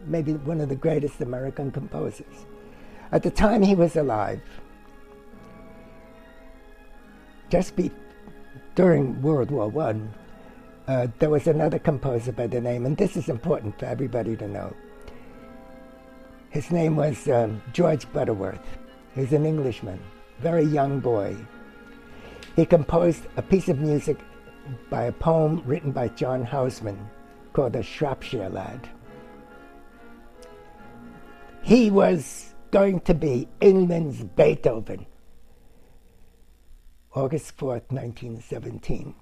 maybe one of the greatest American composers. At the time he was alive, just be, during World War One, uh, there was another composer by the name, and this is important for everybody to know. His name was um, George Butterworth. He was an Englishman, very young boy. He composed a piece of music by a poem written by John Houseman called The Shropshire Lad. He was going to be England's Beethoven. August fourth, nineteen seventeen.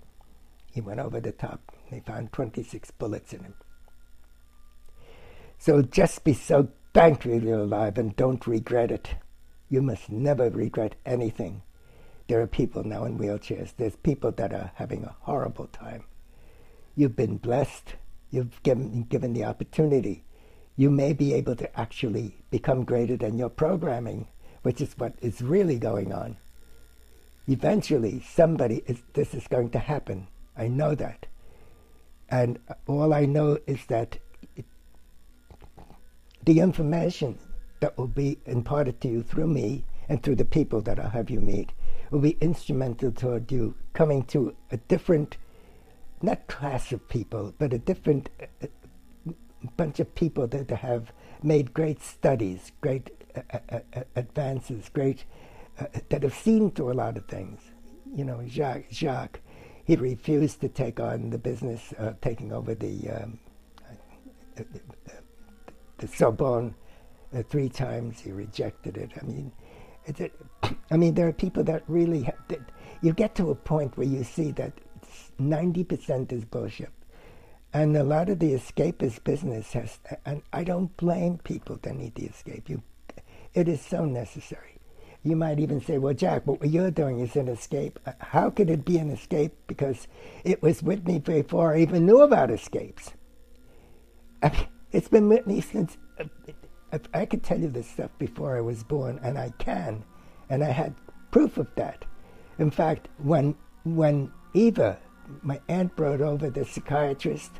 He went over the top. They found twenty-six bullets in him. So just be so thankful you're alive and don't regret it. You must never regret anything. There are people now in wheelchairs. There's people that are having a horrible time. You've been blessed. You've given, given the opportunity. You may be able to actually become greater than your programming, which is what is really going on. Eventually, somebody is, this is going to happen. I know that. And all I know is that it, the information that will be imparted to you through me and through the people that I'll have you meet will be instrumental toward you coming to a different, not class of people, but a different uh, bunch of people that have made great studies, great uh, uh, uh, advances, great uh, that have seen through a lot of things. You know, Jacques, Jacques he refused to take on the business, uh, taking over the um, uh, uh, the Sorbonne uh, three times. He rejected it. I mean, it's a, I mean, there are people that really have, that you get to a point where you see that ninety percent is bullshit. And a lot of the escapist business has, and I don't blame people that need the escape. You, it is so necessary. You might even say, well, Jack, what you're doing is an escape. How could it be an escape? Because it was with me before I even knew about escapes. I mean, it's been with me since, uh, I could tell you this stuff before I was born, and I can. And I had proof of that. In fact, when, when Eva, my aunt brought over the psychiatrist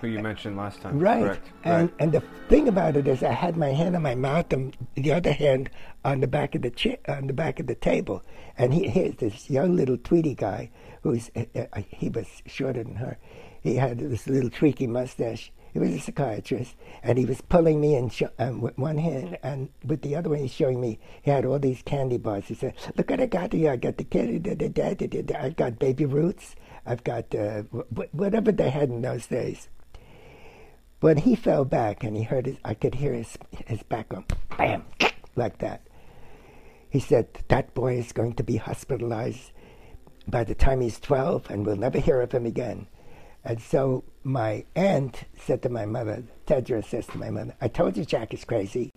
who you mentioned last time, right? Correct. And right. And the thing about it is, I had my hand on my mouth and the other hand on the back of the chair, on the back of the table. And he, here's this young little tweety guy who's uh, he was shorter than her. He had this little tweaky mustache. He was a psychiatrist, and he was pulling me and um, with one hand, and with the other one he's showing me. He had all these candy bars. He said, "Look what I got here! I got the candy. I got Baby Roots. I've got uh, whatever they had in those days." When he fell back and he heard his, I could hear his, his back go, bam, like that. He said, that boy is going to be hospitalized by the time he's twelve and we'll never hear of him again. And so my aunt said to my mother, Tedra says to my mother, I told you Jack is crazy.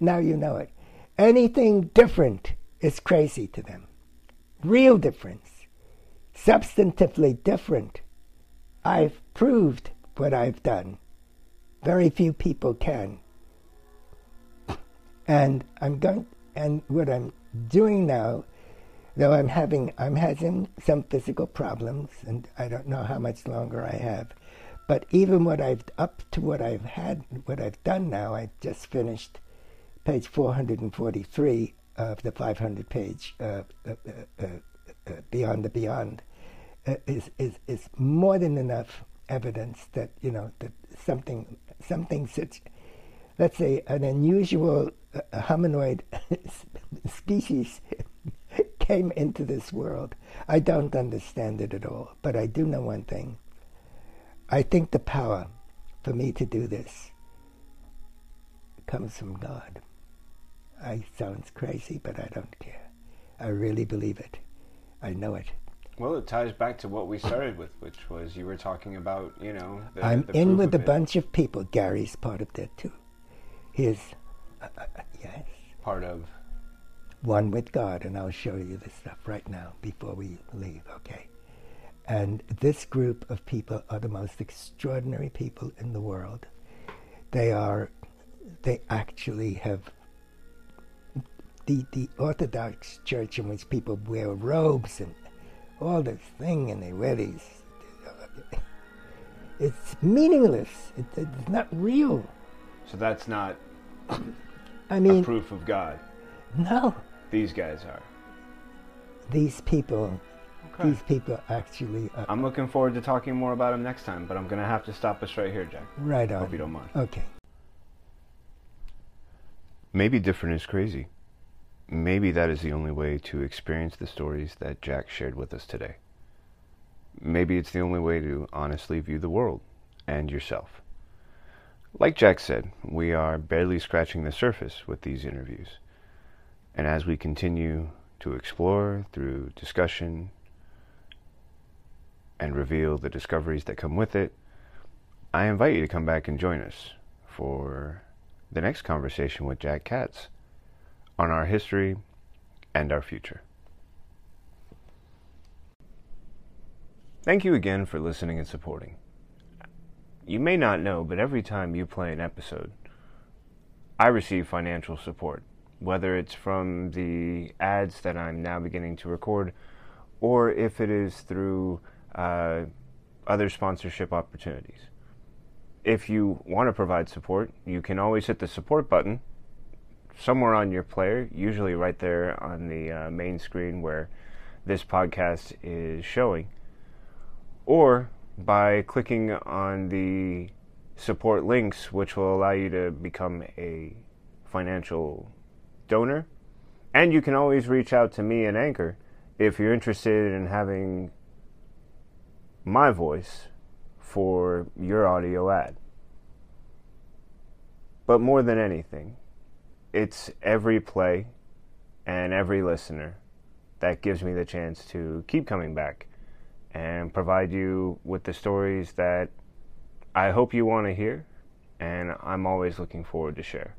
Now you know it. Anything different is crazy to them. Real difference. Substantively different. I've proved what I've done. Very few people can. And I'm going, and what I'm doing now though I'm having, I'm having some physical problems, and I don't know how much longer I have. But even what I've, up to what I've had, what I've done now, I've just finished page four hundred forty-three of the five hundred page uh, uh, uh, uh, Beyond the Beyond. Uh, is, is, is more than enough evidence that, you know, that something, something such, let's say, an unusual uh, hominoid species came into this world. I don't understand it at all, but I do know one thing. I think the power for me to do this comes from God. It sounds crazy, but I don't care. I really believe it. I know it. Well, it ties back to what we started with, which was you were talking about, you know... The, I'm the in with a bunch of people. Gary's part of that, too. He is, uh, uh, yes. Part of? One with God, and I'll show you this stuff right now before we leave, okay? And this group of people are the most extraordinary people in the world. They are, they actually have, the, the Orthodox Church in which people wear robes and all this thing, and they wear these, it's meaningless, it, it's not real. So that's not I mean, a proof of God? No. These guys are? These people, okay. These people actually are. I'm looking forward to talking more about them next time, but I'm going to have to stop us right here, Jack. Right on. Hope you don't mind. Okay. Maybe different is crazy. Maybe that is the only way to experience the stories that Jack shared with us today. Maybe it's the only way to honestly view the world and yourself. Like Jack said, we are barely scratching the surface with these interviews. And as we continue to explore through discussion and reveal the discoveries that come with it, I invite you to come back and join us for the next conversation with Jack Katz on our history and our future. Thank you again for listening and supporting. You may not know, but every time you play an episode, I receive financial support, whether it's from the ads that I'm now beginning to record, or if it is through uh, other sponsorship opportunities. If you want to provide support, you can always hit the support button somewhere on your player, usually right there on the uh, main screen where this podcast is showing, or by clicking on the support links, which will allow you to become a financial donor. And you can always reach out to me and Anchor if you're interested in having my voice for your audio ad. But more than anything, it's every play and every listener that gives me the chance to keep coming back and provide you with the stories that I hope you want to hear, and I'm always looking forward to share.